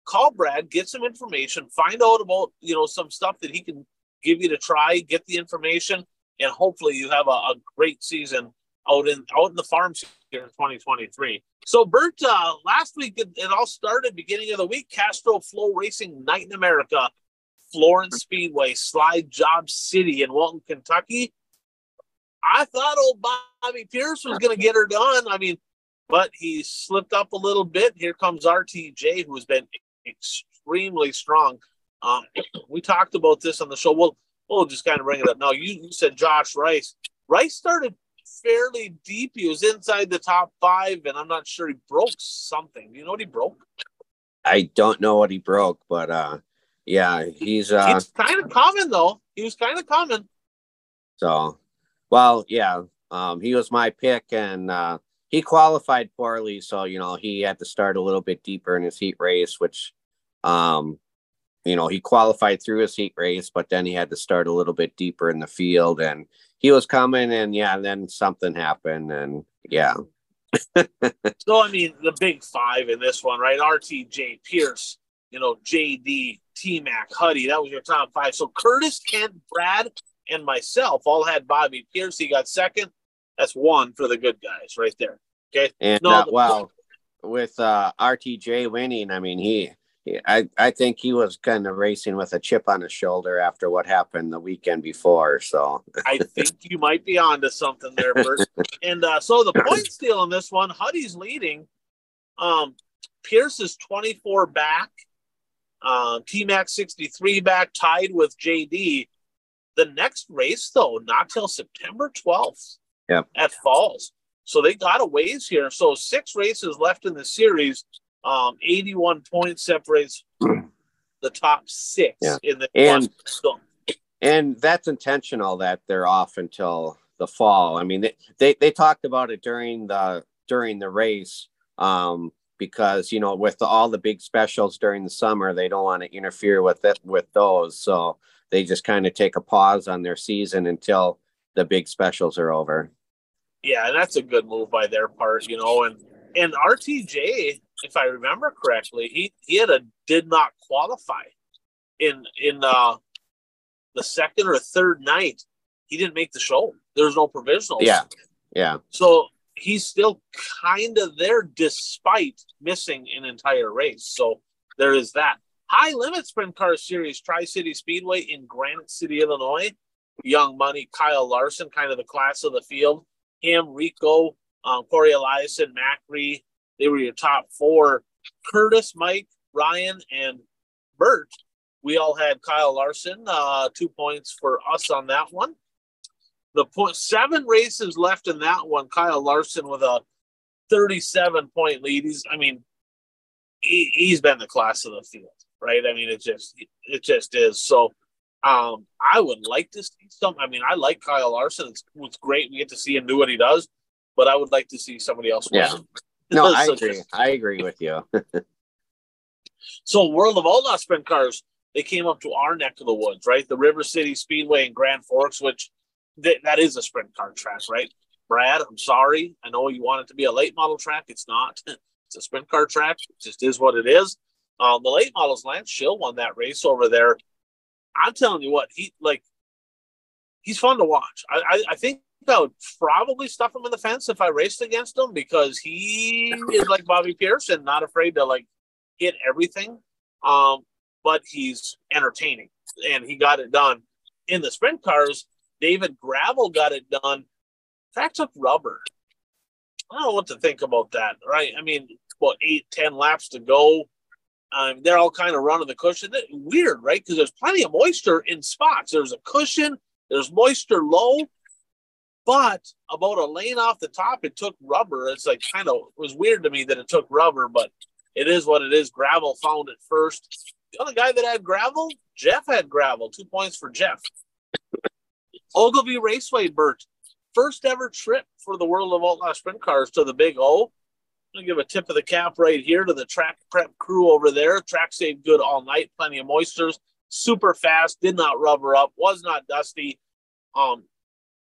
Call Brad, get some information, find out about, you know, some stuff that he can give you to try, get the information, and hopefully you have a great season out in the farms here in 2023. So, Bert, last week it all started beginning of the week. Castro Flow Racing Night in America, Florence Speedway, Slide Job City in Walton, Kentucky. I thought old Bobby Pierce was going to get her done. I mean, but he slipped up a little bit. Here comes RTJ, who has been extremely strong. We talked about this on the show. We'll just kind of bring it up now. You said Josh Rice. Rice started fairly deep. He was inside the top five, and I'm not sure he broke something. Do you know what he broke? I don't know what he broke, but yeah, he's. It's kind of common, though. He was kind of common. So, well, yeah, he was my pick, and he qualified poorly, so you know he had to start a little bit deeper in his heat race, which. You know, he qualified through his heat race, but then he had to start a little bit deeper in the field, and he was coming, and yeah, and then something happened, and yeah. So, I mean, the big five in this one, right? RTJ, Pierce, you know, JD, T-Mac, Huddy, that was your top five. So Curtis, Kent, Brad, and myself all had Bobby Pierce. He got second. That's one for the good guys right there. Okay. And, well, with RTJ winning, I mean, I think he was kind of racing with a chip on his shoulder after what happened the weekend before. So I think you might be onto something there, Bert. And so the point steal in this one, Huddy's leading. Pierce is 24 back. T-Mac 63 back, tied with JD. The next race, though, not till September 12th at Falls. So they got a ways here. So 6 races left in the series. 81 points separates the top 6 in the and that's intentional that they're off until the fall. I mean, they talked about it during the race because, you know, with all the big specials during the summer, they don't want to interfere with it, with those. So they just kind of take a pause on their season until the big specials are over. Yeah, and that's a good move by their part, you know, and RTJ, if I remember correctly, he had did not qualify in the second or third night. He didn't make the show. There's no provisionals. Yeah. So he's still kind of there despite missing an entire race. So there is that. High Limit Sprint Car Series, Tri-City Speedway in Granite City, Illinois. Young Money, Kyle Larson, kind of the class of the field. Him, Rico, Corey Eliason, Macri. They were your top 4. Curtis, Mike, Ryan, and Bert. We all had Kyle Larson. 2 points for us on that one. 7 races left in that one. Kyle Larson with a 37-point lead. He's been the class of the field, right? I mean, it just is. So I would like to see some. I mean, I like Kyle Larson. It's great. We get to see him do what he does, but I would like to see somebody else win. No, I agree. I agree with you. So World of Outlaws Sprint Cars, they came up to our neck of the woods, right? The River City Speedway in Grand Forks, which that is a sprint car track, right? Brad, I'm sorry. I know you want it to be a late model track. It's not. It's a sprint car track. It just is what it is. The late models, Lance Schill won that race over there. I'm telling you what, he's fun to watch. I think I would probably stuff him in the fence if I raced against him, because he is like Bobby Pierce and not afraid to hit everything. But he's entertaining, and he got it done in the sprint cars. David Gravel got it done. That took rubber. I don't know what to think about that, right? I mean, 8-10 laps to go. They're all kind of running the cushion. Weird, right? Because there's plenty of moisture in spots. There's a cushion. There's moisture low. But about a lane off the top, it took rubber. It's it was weird to me that it took rubber, but it is what it is. Gravel found it first. The other guy that had gravel, Jeff had gravel. 2 points for Jeff. Ogilvie Raceway, Bert. First ever trip for the World of Outlaw Sprint Cars to the Big O. I'm going to give a tip of the cap right here to the track prep crew over there. Track stayed good all night. Plenty of moistures. super fast, did not rubber up, was not dusty.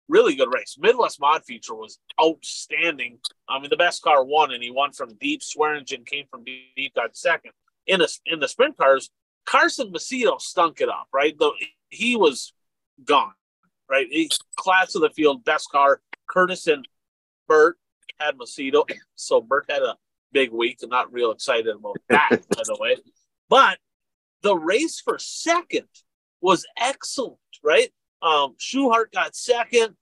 Really good race. Midwest Mod feature was outstanding. I mean, the best car won, and he won from deep. Swearingen came from deep, got second. In the sprint cars, Carson Macedo stunk it up, right? He was gone, right? Class of the field, best car. Curtis and Bert had Macedo, so Bert had a big week. I'm not real excited about that, by the way. But the race for second was excellent, right? Schuhart got second,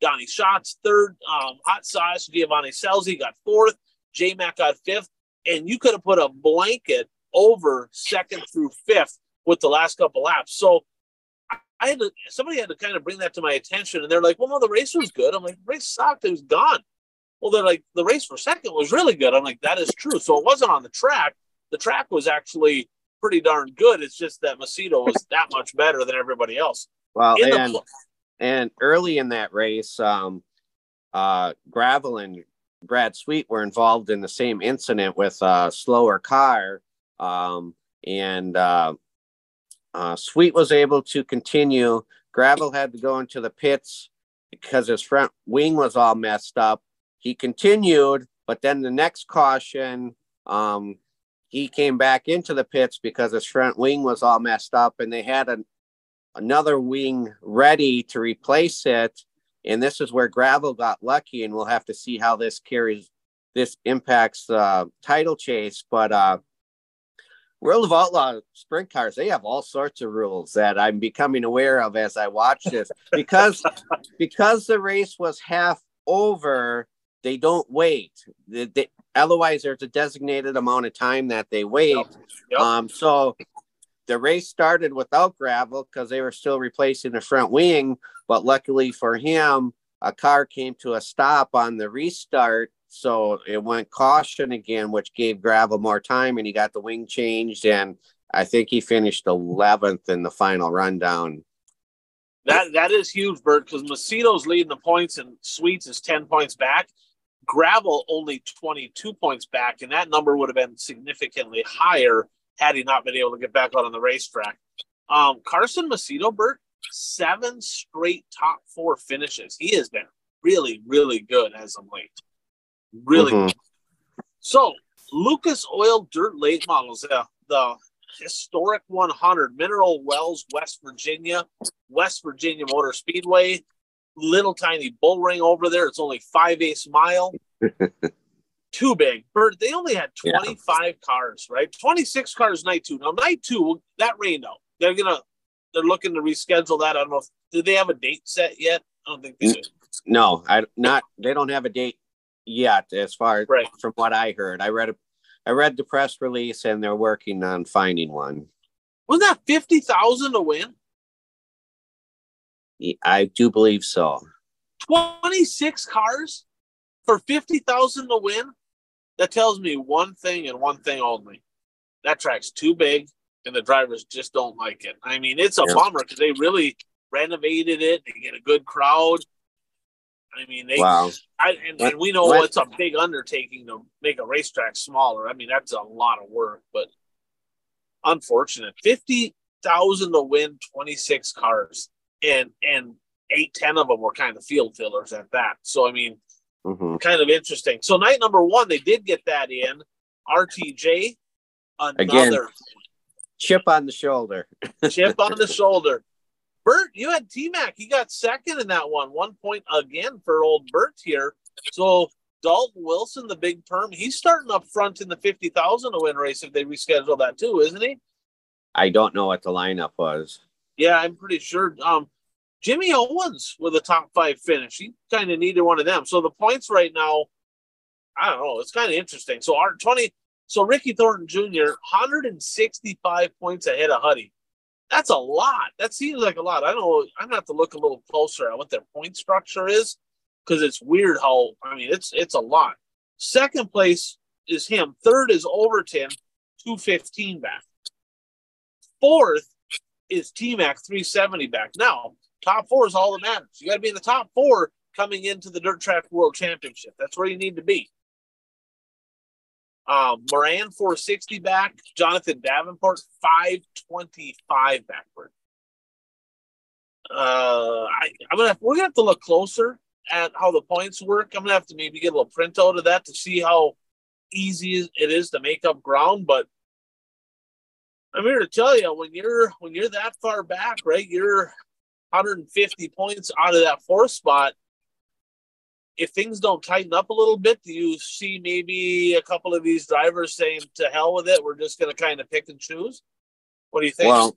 Donnie Schatz third, Hot Sauce, Giovanni Selzy got fourth, J-Mac got fifth, and you could have put a blanket over second through fifth with the last couple laps. So I had to, somebody had to kind of bring that to my attention, and they're like, well, no, the race was good. I'm like, the race sucked. It was gone. Well, they're like, the race for second was really good. I'm like, that is true. So it wasn't on the track. The track was actually pretty darn good. It's just that Macedo was that much better than everybody else. Well, and early in that race, Gravel and Brad Sweet were involved in the same incident with a slower car. Sweet was able to continue. Gravel had to go into the pits because his front wing was all messed up. He continued, but then the next caution, he came back into the pits because his front wing was all messed up, and they had another wing ready to replace it. And this is where Gravel got lucky, and we'll have to see how this impacts the title chase. But World of Outlaw sprint cars, they have all sorts of rules that I'm becoming aware of as I watch this. Because the race was half over, they don't wait. Otherwise, there's a designated amount of time that they wait. Yep. So the race started without Gravel because they were still replacing the front wing. But luckily for him, a car came to a stop on the restart. So it went caution again, which gave Gravel more time, and he got the wing changed. And I think he finished 11th in the final rundown. That is huge, Bert, because Macedo's leading the points and Sweets is 10 points back. Gravel only 22 points back, and that number would have been significantly higher had he not been able to get back out on the racetrack. Carson Macedo, Bert, 7 straight top 4 finishes. He has been really, really good as of late. Really good. So, Lucas Oil Dirt Late Models, the historic 100, Mineral Wells, West Virginia, West Virginia Motor Speedway, little tiny bull ring over there. It's only 5/8 mile. Too big. Bert, they only had 25 cars, right? 26 cars night two. Now, night two, that rained out. They're looking to reschedule that. I don't know. Did they have a date set yet? I don't think they did. No, they don't have a date yet, as far as from what I heard. I read the press release, and they're working on finding one. Wasn't that $50,000 to win? I do believe so. 26 cars for $50,000 to win? That tells me one thing and one thing only. That track's too big, and the drivers just don't like it. I mean, it's a bummer because they really renovated it. They get a good crowd. I mean, and we know it's a big undertaking to make a racetrack smaller. I mean, that's a lot of work, but unfortunate. $50,000 to win 26 cars, and 8-10 of them were kind of field fillers at that. So, I mean, kind of interesting. So, night number one, they did get that in. RTJ, another. Again, chip on the shoulder. Chip on the shoulder. Bert, you had T-Mac. He got second in that one. 1 point again for old Bert here. So Dalton Wilson, the big perm, he's starting up front in the 50,000 to win race if they reschedule that too, isn't he? I don't know what the lineup was. Yeah, I'm pretty sure. Jimmy Owens with a top 5 finish. He kind of needed one of them. So the points right now, I don't know. It's kind of interesting. So Ricky Thornton Jr., 165 points ahead of Huddy. That's a lot. That seems like a lot. I don't know. I'm going to have to look a little closer at what their point structure is, because it's weird how, I mean, it's a lot. Second place is him. Third is Overton, 215 back. Fourth is T-Mac, 370 back. Now, top 4 is all that matters. You got to be in the top 4 coming into the Dirt Track World Championship. That's where you need to be. Moran 460 back. Jonathan Davenport 525 backward. We're gonna have to look closer at how the points work. I'm gonna have to maybe get a little printout of that to see how easy it is to make up ground. But I'm here to tell you, when you're that far back, right? You're 150 points out of that fourth spot. If things don't tighten up a little bit, do you see maybe a couple of these drivers saying, to hell with it, we're just going to kind of pick and choose? What do you think? Well,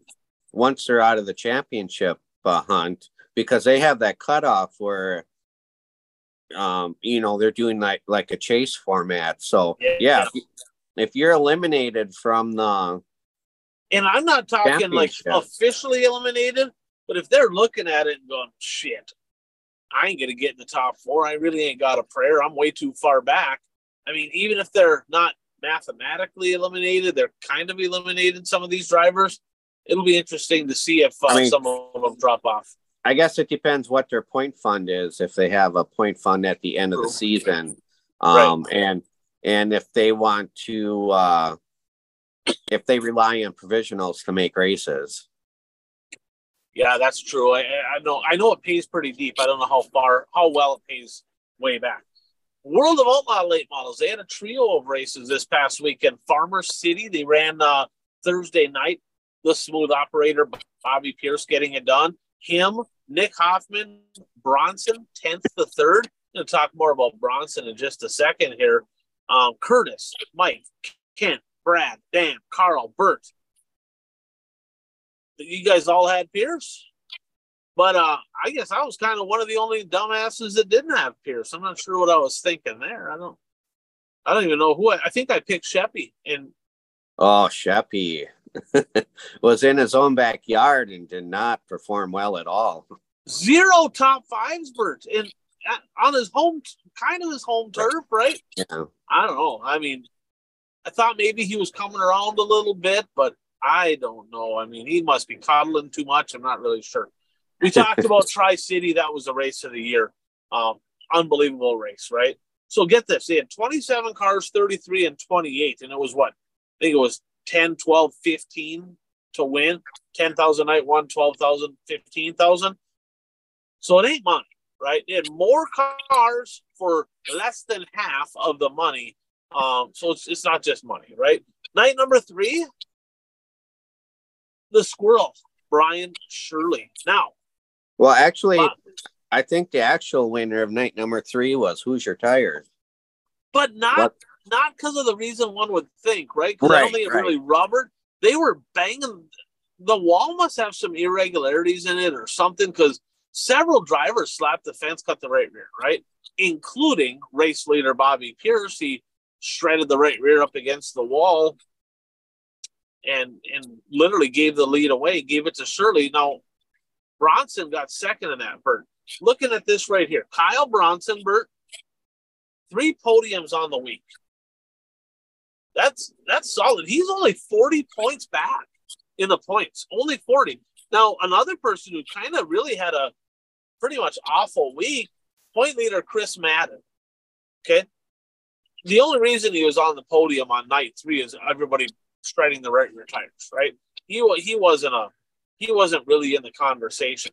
once they're out of the championship hunt, because they have that cutoff where, they're doing like a chase format. So, yeah. If you're eliminated from the... And I'm not talking like officially eliminated, but if they're looking at it and going, shit, I ain't going to get in the top four. I really ain't got a prayer. I'm way too far back. I mean, even if they're not mathematically eliminated, they're kind of eliminated, some of these drivers. It'll be interesting to see if some of them drop off. I guess it depends what their point fund is, if they have a point fund at the end of the season. Right. And if they want to, if they rely on provisionals to make races. Yeah, that's true. I know it pays pretty deep. I don't know how well it pays way back. World of Outlaw Late Models. They had a trio of races this past weekend. Farmer City, they ran Thursday night. The smooth operator, Bobby Pierce, getting it done. Him, Nick Hoffman, Bronson, 10th to 3rd. Going to talk more about Bronson in just a second here. Curtis, Mike, Kent, Brad, Dan, Carl, Bert. You guys all had Pierce, but I guess I was kind of one of the only dumbasses that didn't have Pierce. I'm not sure what I was thinking there. I don't even know who. I think I picked Sheppy. And Sheppy was in his own backyard and did not perform well at all. 0 top fives, Bert, and on his home, kind of his home turf, right? Yeah. I don't know. I mean, I thought maybe he was coming around a little bit, but I don't know. I mean, he must be coddling too much. I'm not really sure. We talked about Tri-City. That was the race of the year. Unbelievable race, right? So get this. They had 27 cars, 33, and 28. And it was what? I think it was 10, 12, 15 to win. 10,000 night one, 12,000, 15,000. So it ain't money, right? They had more cars for less than half of the money. So it's not just money, right? Night number 3. The squirrel, Brian Shirley. Now, well, actually, I think the actual winner of night number 3 was Hoosier Tires, but not because of the reason one would think, right? Because I don't think it really rubbered. They were banging. The wall must have some irregularities in it or something, because several drivers slapped the fence, cut the right rear, right, including race leader Bobby Pierce. He shredded the right rear up against the wall. And literally gave the lead away, gave it to Shirley. Now, Bronson got second in that, Bert. Looking at this right here, Kyle Bronson, Bert, 3 podiums on the week. That's solid. He's only 40 points back in the points, only 40. Now, another person who kind of really had a pretty much awful week, point leader Chris Madden, okay? The only reason he was on the podium on night 3 is everybody – striding the right rear tires, right? He wasn't really in the conversation,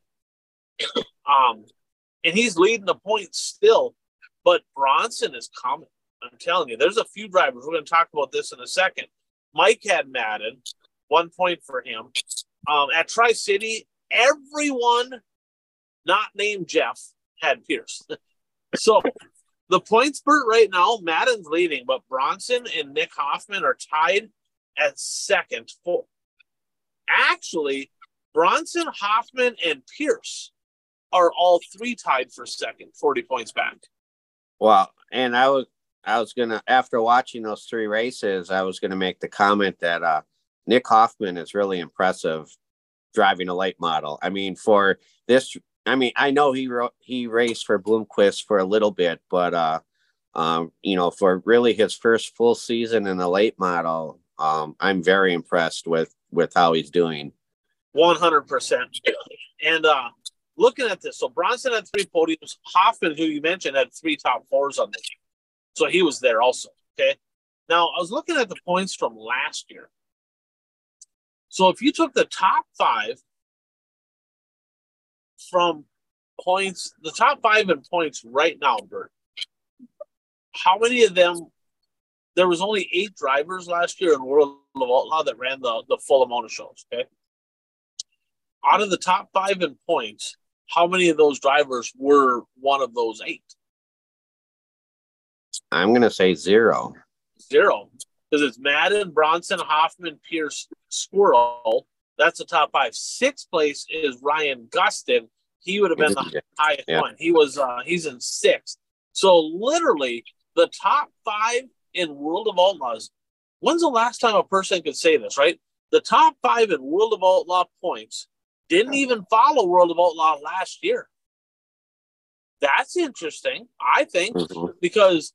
and he's leading the points still. But Bronson is coming. I'm telling you, there's a few drivers. We're going to talk about this in a second. Mike had Madden, 1 point for him. At Tri-City, everyone not named Jeff had Pierce. So the points, Bert, right now, Madden's leading, but Bronson and Nick Hoffman are tied at second. Actually, Bronson, Hoffman, and Pierce are all 3 tied for second, 40 points back. Wow. And I was gonna, after watching those 3 races, I was gonna make the comment that Nick Hoffman is really impressive driving a late model. I mean, for this, I mean, I know he raced for Bloomquist for a little bit, but for really his first full season in a late model, I'm very impressed with how he's doing. 100%. And looking at this, so Bronson had 3 podiums. Hoffman, who you mentioned, had 3 top fours on the team. So he was there also, okay? Now, I was looking at the points from last year. So if you took the top five from points, the top five in points right now, Bert, how many of them? There was only 8 drivers last year in World of Outlaw that ran the full amount of shows, okay? Out of the top 5 in points, how many of those drivers were one of those 8? I'm going to say 0. 0. Because it's Madden, Bronson, Hoffman, Pierce, Squirrel. That's the top 5. 6th place is Ryan Gustin. He would have been the highest one. He was, he's in 6th. So literally, the top 5 in World of Outlaws, when's the last time a person could say this, right? The top 5 in World of Outlaw points didn't even follow World of Outlaw last year. That's interesting, I think, because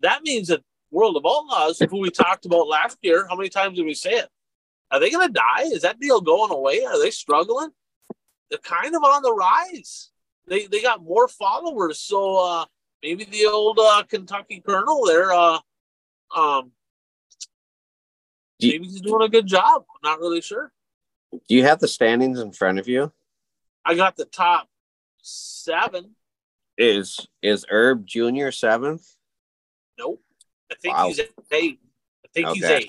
that means that World of Outlaws, who we talked about last year, how many times did we say it? Are they going to die? Is that deal going away? Are they struggling? They're kind of on the rise. They got more followers, so maybe the old Kentucky Colonel there, maybe he's doing a good job. I'm not really sure. Do you have the standings in front of you? I got the top 7. Is Herb Jr. 7th? Nope. I think he's 8. I think he's 8.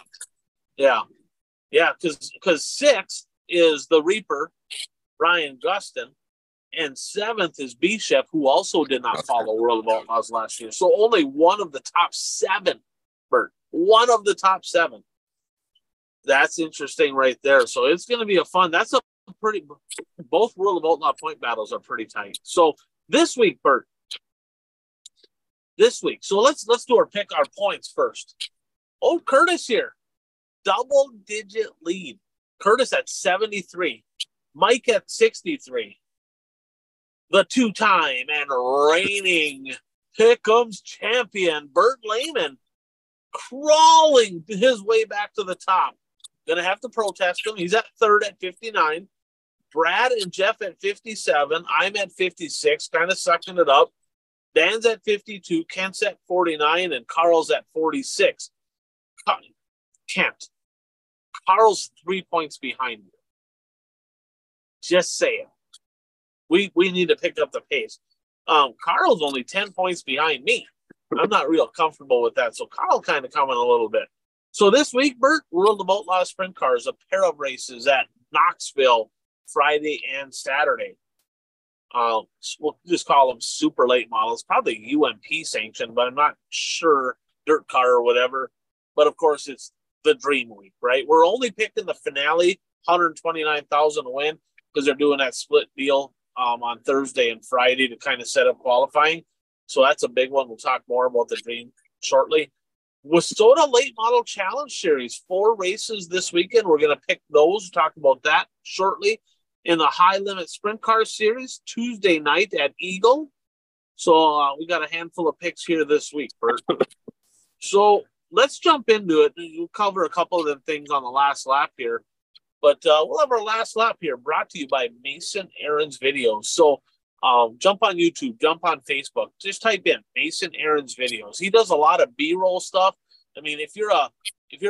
Yeah. Yeah, because 6th is the Reaper, Ryan Gustin, and 7th is Bishop, who also did not follow World of Outlaws last year. So only one of the top 7. Bert, one of the top 7. That's interesting right there. So it's going to be a fun. That's a pretty. Both World of Outlaw point battles are pretty tight. So this week, Bert. This week. So let's do our points first. Old Curtis here, double-digit lead. Curtis at 73. Mike at 63. The two-time and reigning Pick'ems champion, Bert Lehman, crawling his way back to the top. Gonna have to protest him. He's at 3rd at 59. Brad and Jeff at 57. I'm at 56, kind of sucking it up. Dan's at 52. Kent's at 49. And Carl's at 46. Kent. Carl's 3 points behind you. Just saying. We need to pick up the pace. Carl's only 10 points behind me. I'm not real comfortable with that, so Carl kind of coming a little bit. So this week, Bert, World of Outlaw Sprint Cars, a pair of races at Knoxville Friday and Saturday. We'll just call them super late models, probably UMP sanctioned, but I'm not sure, dirt car or whatever. But, of course, it's the Dream Week, right? We're only picking the finale, $129,000 to win, because they're doing that split deal on Thursday and Friday to kind of set up qualifying. So that's a big one. We'll talk more about the Dream shortly. Wissota Late Model Challenge Series, 4 races this weekend. We're going to pick those, talk about that shortly. In the High Limit Sprint Car Series, Tuesday night at Eagle. So we got a handful of picks here this week, Bert. So let's jump into it. We'll cover a couple of the things on the last lap here. But we'll have our last lap here brought to you by Mason Aaron's Videos. So jump on YouTube, jump on Facebook, just type in Mason Aaron's Videos. He does a lot of B-roll stuff. I mean, if you're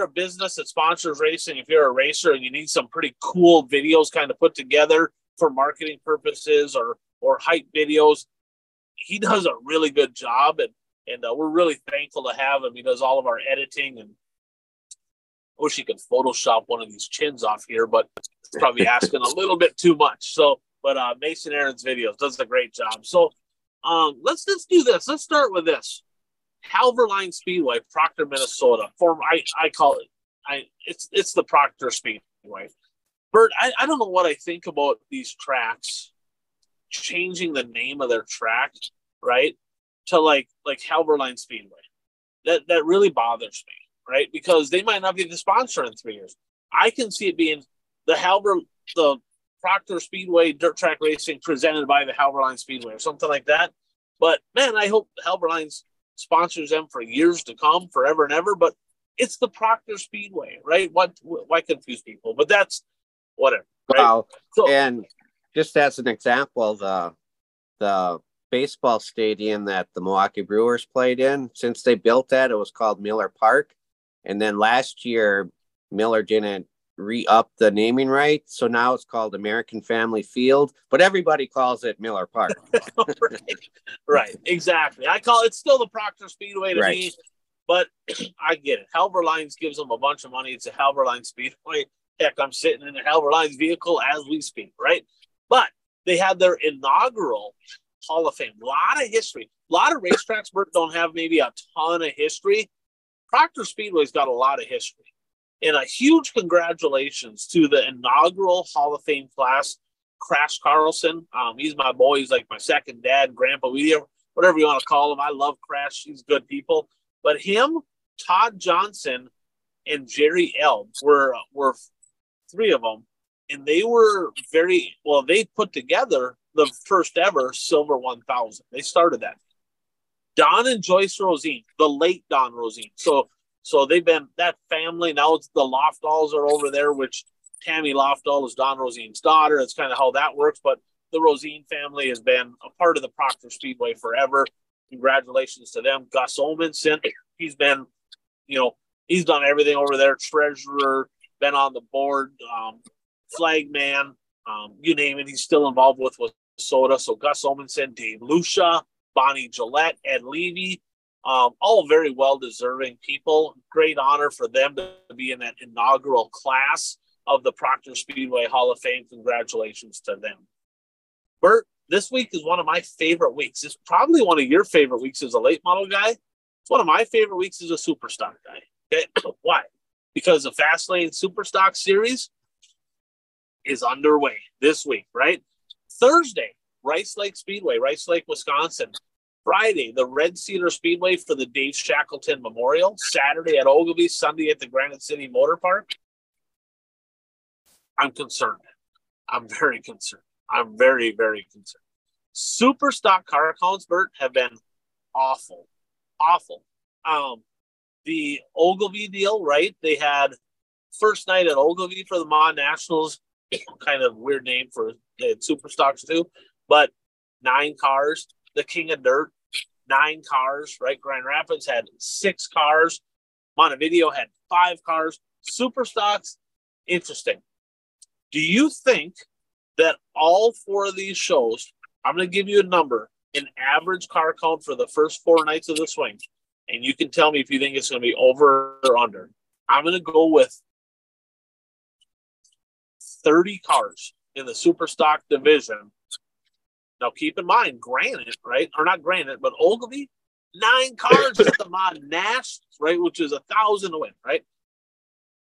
a business that sponsors racing, if you're a racer and you need some pretty cool videos kind of put together for marketing purposes or hype videos, he does a really good job. And we're really thankful to have him. He does all of our editing, and I wish he could Photoshop one of these chins off here, but it's probably asking a little bit too much. So, But Mason Aaron's Videos does a great job. So let's do this. Let's start with this. Halberline Speedway, Proctor, Minnesota. I call it. It's the Proctor Speedway. Bert, I don't know what I think about these tracks changing the name of their track, right, to like Halberline Speedway. That really bothers me, right? Because they might not be the sponsor in 3 years. I can see it being the Proctor Speedway Dirt Track Racing presented by the Halberline Speedway or something like that. But, man, I hope Halberline sponsors them for years to come, forever and ever. But it's the Proctor Speedway, right? Why confuse people? But that's whatever. Right? Well, so, and just as an example, the baseball stadium that the Milwaukee Brewers played in, since they built that, it was called Miller Park. And then last year, Miller didn't re-up the naming rights, so now it's called American Family Field, but everybody calls it Miller Park. Right, exactly. I call it still the Proctor Speedway to me, but I get it. Halberline gives them a bunch of money. It's a Halberline Speedway. Heck, I'm sitting in a Halberline vehicle as we speak, right? But they had their inaugural Hall of Fame. A lot of history. A lot of racetracks don't have maybe a ton of history. Proctor Speedway's got a lot of history. And a huge congratulations to the inaugural Hall of Fame class, Crash Carlson. He's my boy. He's like my second dad, grandpa, whatever you want to call him. I love Crash. He's good people. But him, Todd Johnson, and Jerry Elbs were three of them. And they were very – well, they put together the first ever Silver 1000. They started that. Don and Joyce Rosine, the late Don Rosine. So they've been that family. Now it's the Loftals are over there, which Tammy Loftall is Don Rosine's daughter. That's kind of how that works. But the Rosine family has been a part of the Proctor Speedway forever. Congratulations to them. Gus Olmanson, he's been, he's done everything over there. Treasurer, been on the board, flag man, you name it. He's still involved with Wissota. So Gus Olmanson, Dave Lucia, Bonnie Gillette, Ed Levy. All very well-deserving people. Great honor for them to be in that inaugural class of the Proctor Speedway Hall of Fame. Congratulations to them. Bert, this week is one of my favorite weeks. It's probably one of your favorite weeks as a late model guy. It's one of my favorite weeks as a Superstock guy. Okay, why? Because the Fastlane Superstock Series is underway this week, right? Thursday, Rice Lake Speedway, Rice Lake, Wisconsin. Friday, the Red Cedar Speedway for the Dave Shackleton Memorial. Saturday at Ogilvie. Sunday at the Granite City Motor Park. I'm concerned. I'm very concerned. I'm very, very concerned. Superstock car counts, Bert, have been awful. Awful. The Ogilvie deal, right? They had first night at Ogilvie for the Mod Nationals. Kind of weird name for they had Superstocks too. But 9 cars. The King of Dirt. 9 cars, right? Grand Rapids had 6 cars. Montevideo had 5 cars. Superstocks, interesting. Do you think that all 4 of these shows, I'm going to give you a number, an average car count for the first 4 nights of the swing, and you can tell me if you think it's going to be over or under. I'm going to go with 30 cars in the Superstock division. Now, keep in mind, Granite, right? Or not Granite, but Ogilvie, 9 cars at the Mod Nash, right? Which is 1,000 to win, right?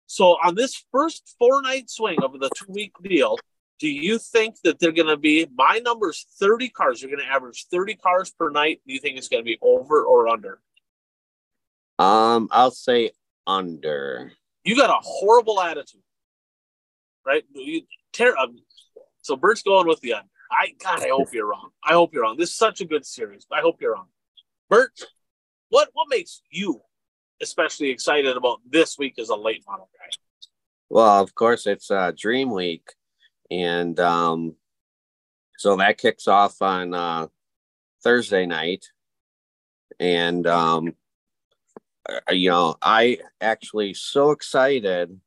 So on this first 4-night swing of the 2-week deal, do you think that they're going to be, my number's 30 cars, you're going to average 30 cars per night. Do you think it's going to be over or under? I'll say under. You got a horrible attitude, right? So Bert's going with the under. God, I hope you're wrong. I hope you're wrong. This is such a good series. I hope you're wrong. Bert, what makes you especially excited about this week as a late model guy? Well, of course, it's Dream Week. And so that kicks off on Thursday night. And, I actually so excited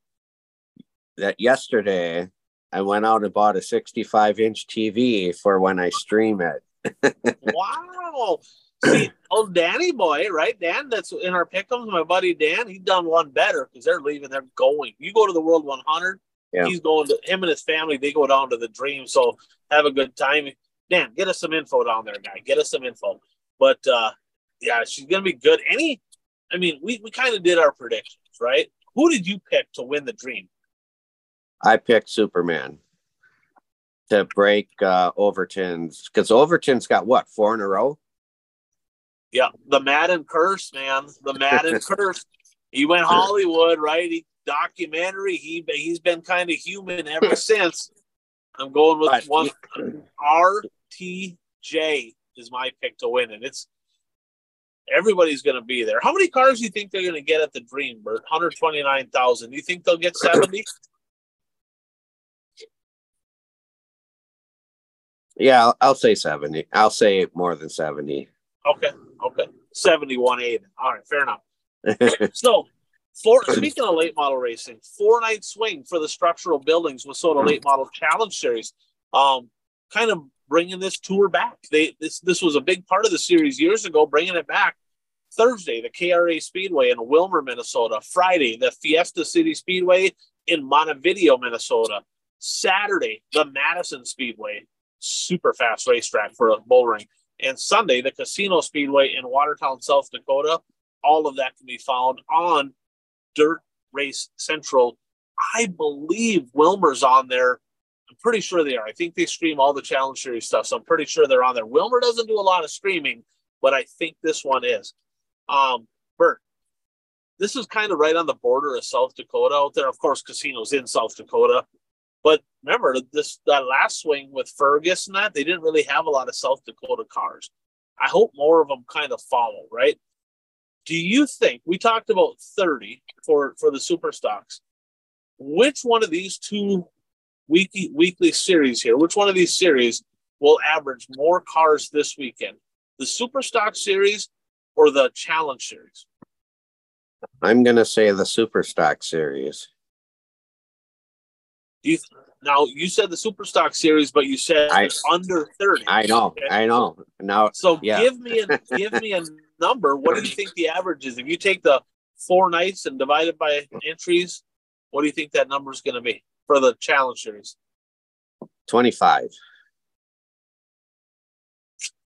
that yesterday I went out and bought a 65-inch TV for when I stream it. Wow. See, old Danny boy, right? Dan, that's in our pickums. My buddy Dan, he done one better because they're leaving. They're going. You go to the World 100. Yeah. He's going to him and his family. They go down to the Dream. So have a good time. Dan, get us some info down there, guy. Get us some info. But, yeah, she's going to be good. We kind of did our predictions, right? Who did you pick to win the Dream? I picked Superman to break Overton's, because Overton's got, 4 in a row? Yeah, the Madden curse, man. The Madden curse. He went Hollywood, right? Documentary. He's been kind of human ever since. I'm going with one. RTJ is my pick to win, and it's everybody's going to be there. How many cars do you think they're going to get at the Dream, Bert? 129,000. Do you think they'll get 70? Yeah, I'll say 70. I'll say more than 70. Okay. 71, 80. All right, fair enough. So Speaking of late model racing, 4-night swing for the Structural Buildings Wissota Late Model Challenge Series. Kind of bringing this tour back. This was a big part of the series years ago, bringing it back. Thursday, the KRA Speedway in Wilmer, Minnesota. Friday, the Fiesta City Speedway in Montevideo, Minnesota. Saturday, the Madison Speedway, super fast racetrack for a bullring. And Sunday, the Casino Speedway in Watertown, South Dakota. All of that can be found on Dirt Race Central. I believe Wilmer's on there. I'm pretty sure they are. I think they stream all the Challenge Series stuff, so I'm pretty sure they're on there. Wilmer doesn't do a lot of streaming, but I think this one is. Bert, this is kind of right on the border of South Dakota out there. Of course, Casino's in South Dakota. But remember, that last swing with Fergus and that, they didn't really have a lot of South Dakota cars. I hope more of them kind of follow, right? Do you think, we talked about 30 for the Superstocks, which one of these two weekly series here, which one of these series will average more cars this weekend? The Superstock Series or the Challenge Series? I'm going to say the Superstock Series. Now, you said the Superstock Series, but you said under 30. I know, okay? I know. Now, so yeah. give me a number. What do you think the average is? If you take the 4 nights and divide it by entries, what do you think that number is going to be for the Challenge Series? 25.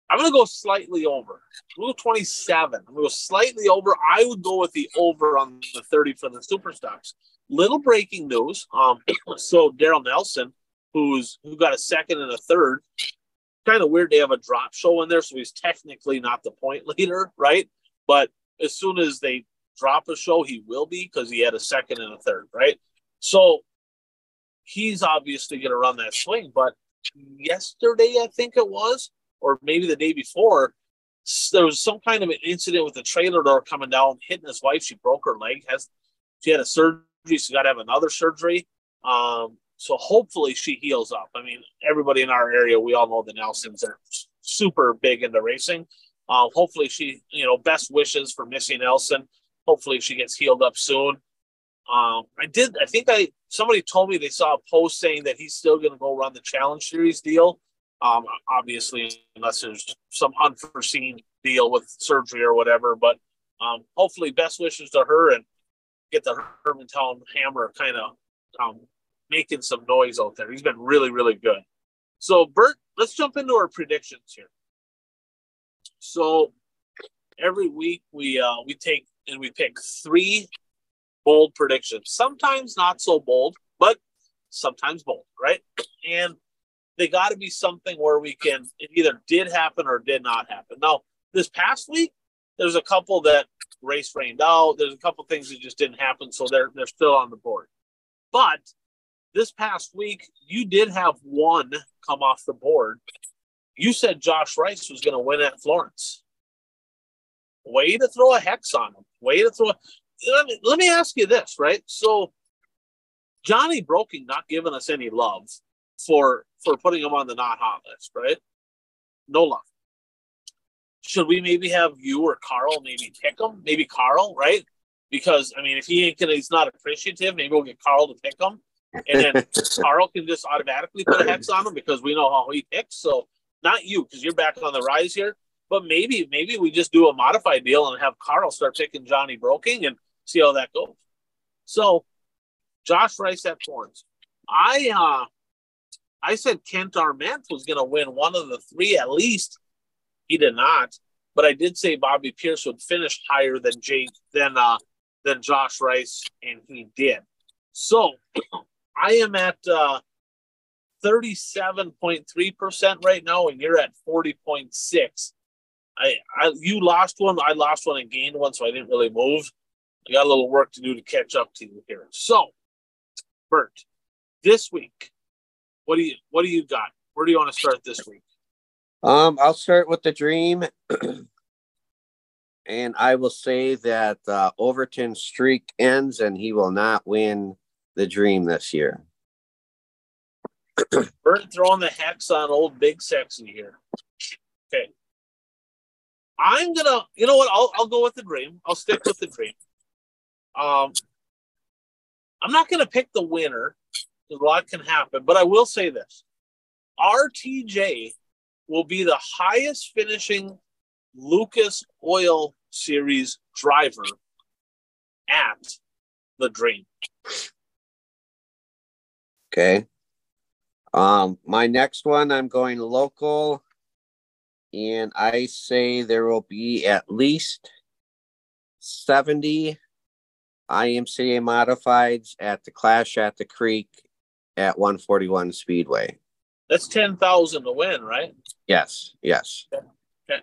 I'm going to go slightly over. We'll go 27. I'm going to go slightly over. I would go with the over on the 30 for the Superstocks. Little breaking news. So Daryl Nelson, who got a second and a third, kind of weird they have a drop show in there, so he's technically not the point leader, right? But as soon as they drop a show, he will be because he had a second and a third, right? So he's obviously going to run that swing. But yesterday, I think it was, or maybe the day before, there was some kind of an incident with the trailer door coming down, hitting his wife. She broke her leg. She had a surgery. She's got to have another surgery. So hopefully she heals up. I mean, everybody in our area, we all know the Nelsons are super big into racing. Hopefully she, best wishes for Missy Nelson. Hopefully she gets healed up soon. Somebody told me they saw a post saying that he's still going to go run the Challenge Series deal. Obviously, unless there's some unforeseen deal with surgery or whatever, but hopefully best wishes to her and get the Hermantown Hammer kind of making some noise out there. He's been really, really good. So, Bert, let's jump into our predictions here. So, every week we take and we pick 3 bold predictions. Sometimes not so bold, but sometimes bold, right? And they got to be something where we can, it either did happen or did not happen. Now, this past week, there's a couple that race rained out. There's a couple things that just didn't happen, so they're still on the board. But this past week, you did have one come off the board. You said Josh Rice was going to win at Florence. Way to throw a hex on him. Way to throw. Let me ask you this, right? So Johnny Broeking not giving us any love for putting him on the not hot list, right? No love. Should we maybe have you or Carl maybe pick him? Maybe Carl, right? Because, I mean, if he's not appreciative, maybe we'll get Carl to pick him. And then Carl can just automatically put a hex on him because we know how he picks. So not you because you're back on the rise here. But maybe we just do a modified deal and have Carl start picking Johnny Broeking and see how that goes. So Josh Rice at Florence. I said Kent Arment was going to win one of the 3 at least. He did not, but I did say Bobby Pierce would finish higher than Josh Rice, and he did. So I am at 37.3% right now, and you're at 40.6%. You lost one, I lost one, and gained one, so I didn't really move. I got a little work to do to catch up to you here. So, Bert, this week, what do you got? Where do you want to start this week? I'll start with the Dream, and I will say that Overton's streak ends, and he will not win the Dream this year. Bert throwing the hex on old Big Sexy here. Okay, I'm gonna. You know what? I'll go with the Dream. I'll stick with the Dream. I'm not going to pick the winner because a lot can happen, but I will say this. RTJ will be the highest finishing Lucas Oil Series driver at the Dream. Okay. My next one, I'm going local, and I say there will be at least 70 IMCA modifieds at the Clash at the Creek at 141 Speedway. That's 10,000 to win, right? Yes, yes. Okay.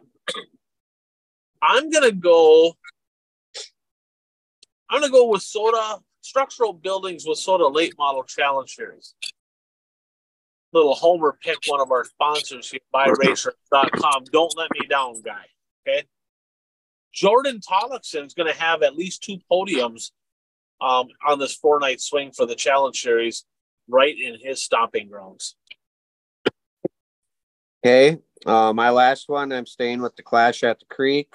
I'm gonna go. I'm gonna go with Wissota Structural Buildings with Wissota Late Model Challenge Series. Little Homer pick, one of our sponsors here, BuyRacer.com. Don't let me down, guy. Okay. Jordan Tollefson is going to have at least two podiums on this 4-night swing for the Challenge Series, right in his stomping grounds. Okay, my last one, I'm staying with the Clash at the Creek,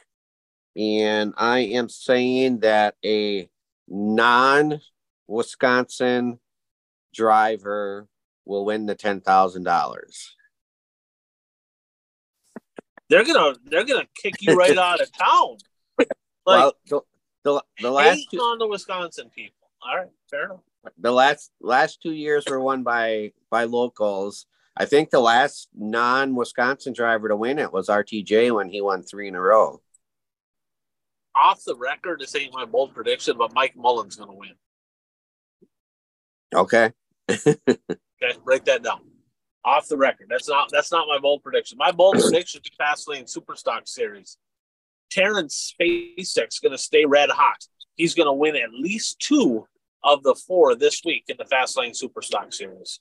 and I am saying that a non-Wisconsin driver will win the $10,000. They're gonna kick you right out of town. Like, well, the last two, on the Wisconsin people. All right, fair enough. The last 2 years were won by locals. I think the last non-Wisconsin driver to win it was RTJ when he won 3 in a row. Off the record, this ain't my bold prediction, but Mike Mullen's gonna win. Okay. Okay, break that down. Off the record. That's not my bold prediction. My bold prediction is Fastlane Superstock Series. Terrence Spacek's going to stay red hot. He's going to win at least 2 of the 4 this week in the Fastlane Superstock Series.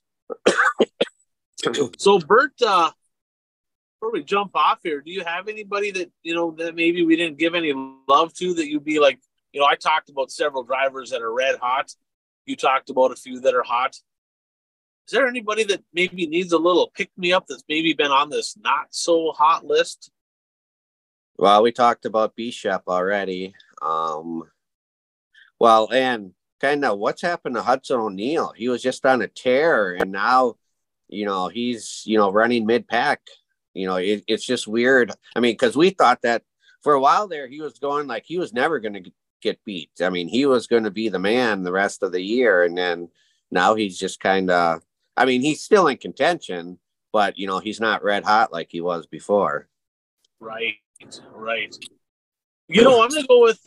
So, Bert, before we jump off here, do you have anybody that, you know, that maybe we didn't give any love to that you'd be like, you know, I talked about several drivers that are red hot. You talked about a few that are hot. Is there anybody that maybe needs a little pick-me-up that's maybe been on this not-so-hot list? Well, we talked about Bishop already. Well, and kind of what's happened to Hudson O'Neill? He was just on a tear, and now, you know, he's, you know, running mid-pack. You know, it's just weird. I mean, because we thought that for a while there, he was going like he was never going to get beat. I mean, he was going to be the man the rest of the year, and then now he's just kind of... I mean, he's still in contention, but, you know, he's not red hot like he was before. Right, right. You know, I'm going to go with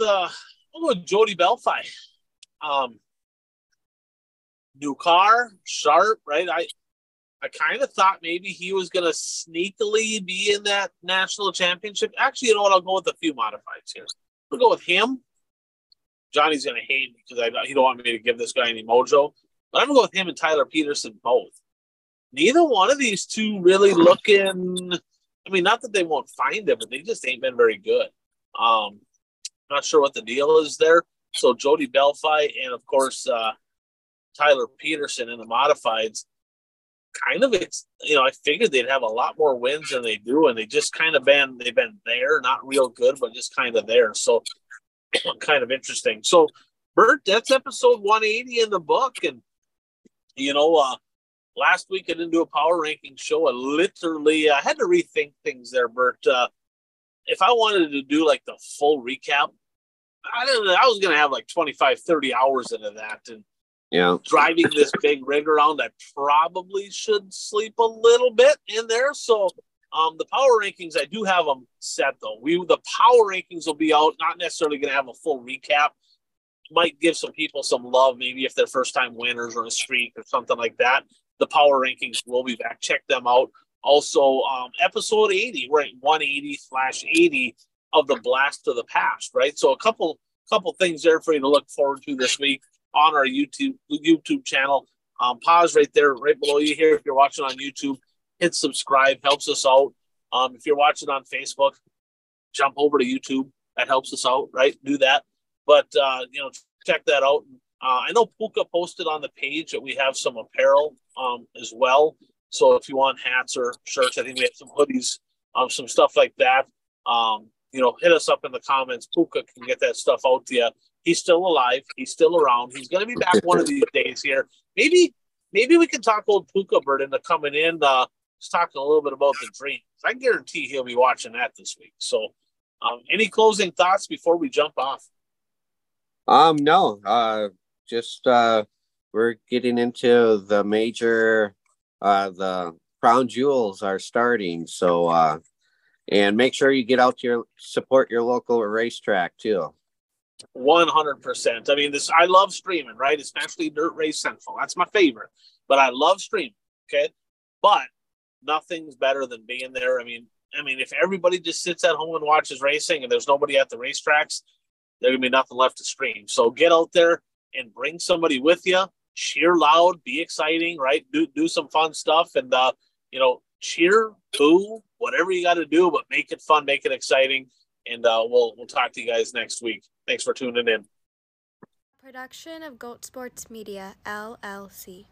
Jody Belfi. New car, sharp, right? I kind of thought maybe he was going to sneakily be in that national championship. Actually, you know what? I'll go with a few modifieds here. We'll go with him. Johnny's going to hate me because he don't want me to give this guy any mojo. But I'm going to go with him and Tyler Peterson both. Neither one of these two really looking... I mean, not that they won't find him, but they just ain't been very good. Not sure what the deal is there. So Jody Belfi and, of course, Tyler Peterson in the modifieds. Kind of, it's, you know, I figured they'd have a lot more wins than they do, and they just kind of been, they've been there, not real good, but just kind of there. So kind of interesting. So, Bert, that's episode 180 in the book, and you know, last week I didn't do a power ranking show. I had to rethink things there, Bert. If I wanted to do like the full recap, I was going to have like 25, 30 hours into that. And yeah, driving this big rig around, I probably should sleep a little bit in there. So the power rankings, I do have them set though. The power rankings will be out. Not necessarily going to have a full recap. Might give some people some love, maybe if they're first-time winners or a streak or something like that. The power rankings will be back. Check them out. Also, episode 80, we're at 180/80 of the Blast of the Past, right? So a couple things there for you to look forward to this week on our YouTube channel. Pause right there, right below you here. If you're watching on YouTube, hit subscribe. Helps us out. If you're watching on Facebook, jump over to YouTube. That helps us out, right? Do that. But, you know, check that out. I know Puka posted on the page that we have some apparel as well. So if you want hats or shirts, I think we have some hoodies, some stuff like that. You know, hit us up in the comments. Puka can get that stuff out to you. He's still alive. He's still around. He's going to be back one of these days here. Maybe we can talk old Puka Bird into coming in. He's talking a little bit about the Dreams. I guarantee he'll be watching that this week. So any closing thoughts before we jump off? No. Just we're getting into the major, the crown jewels are starting. So, and make sure you get out to support your local racetrack too. 100%. I mean, I love streaming, right? Especially Dirt Race Central. That's my favorite, but I love streaming. Okay. But nothing's better than being there. I mean, if everybody just sits at home and watches racing and there's nobody at the racetracks, there's going to be nothing left to stream. So get out there and bring somebody with you, cheer loud, be exciting, right? Do some fun stuff and, cheer, boo, whatever you got to do, but make it fun, make it exciting. And we'll talk to you guys next week. Thanks for tuning in. Production of Goat Sports Media, LLC.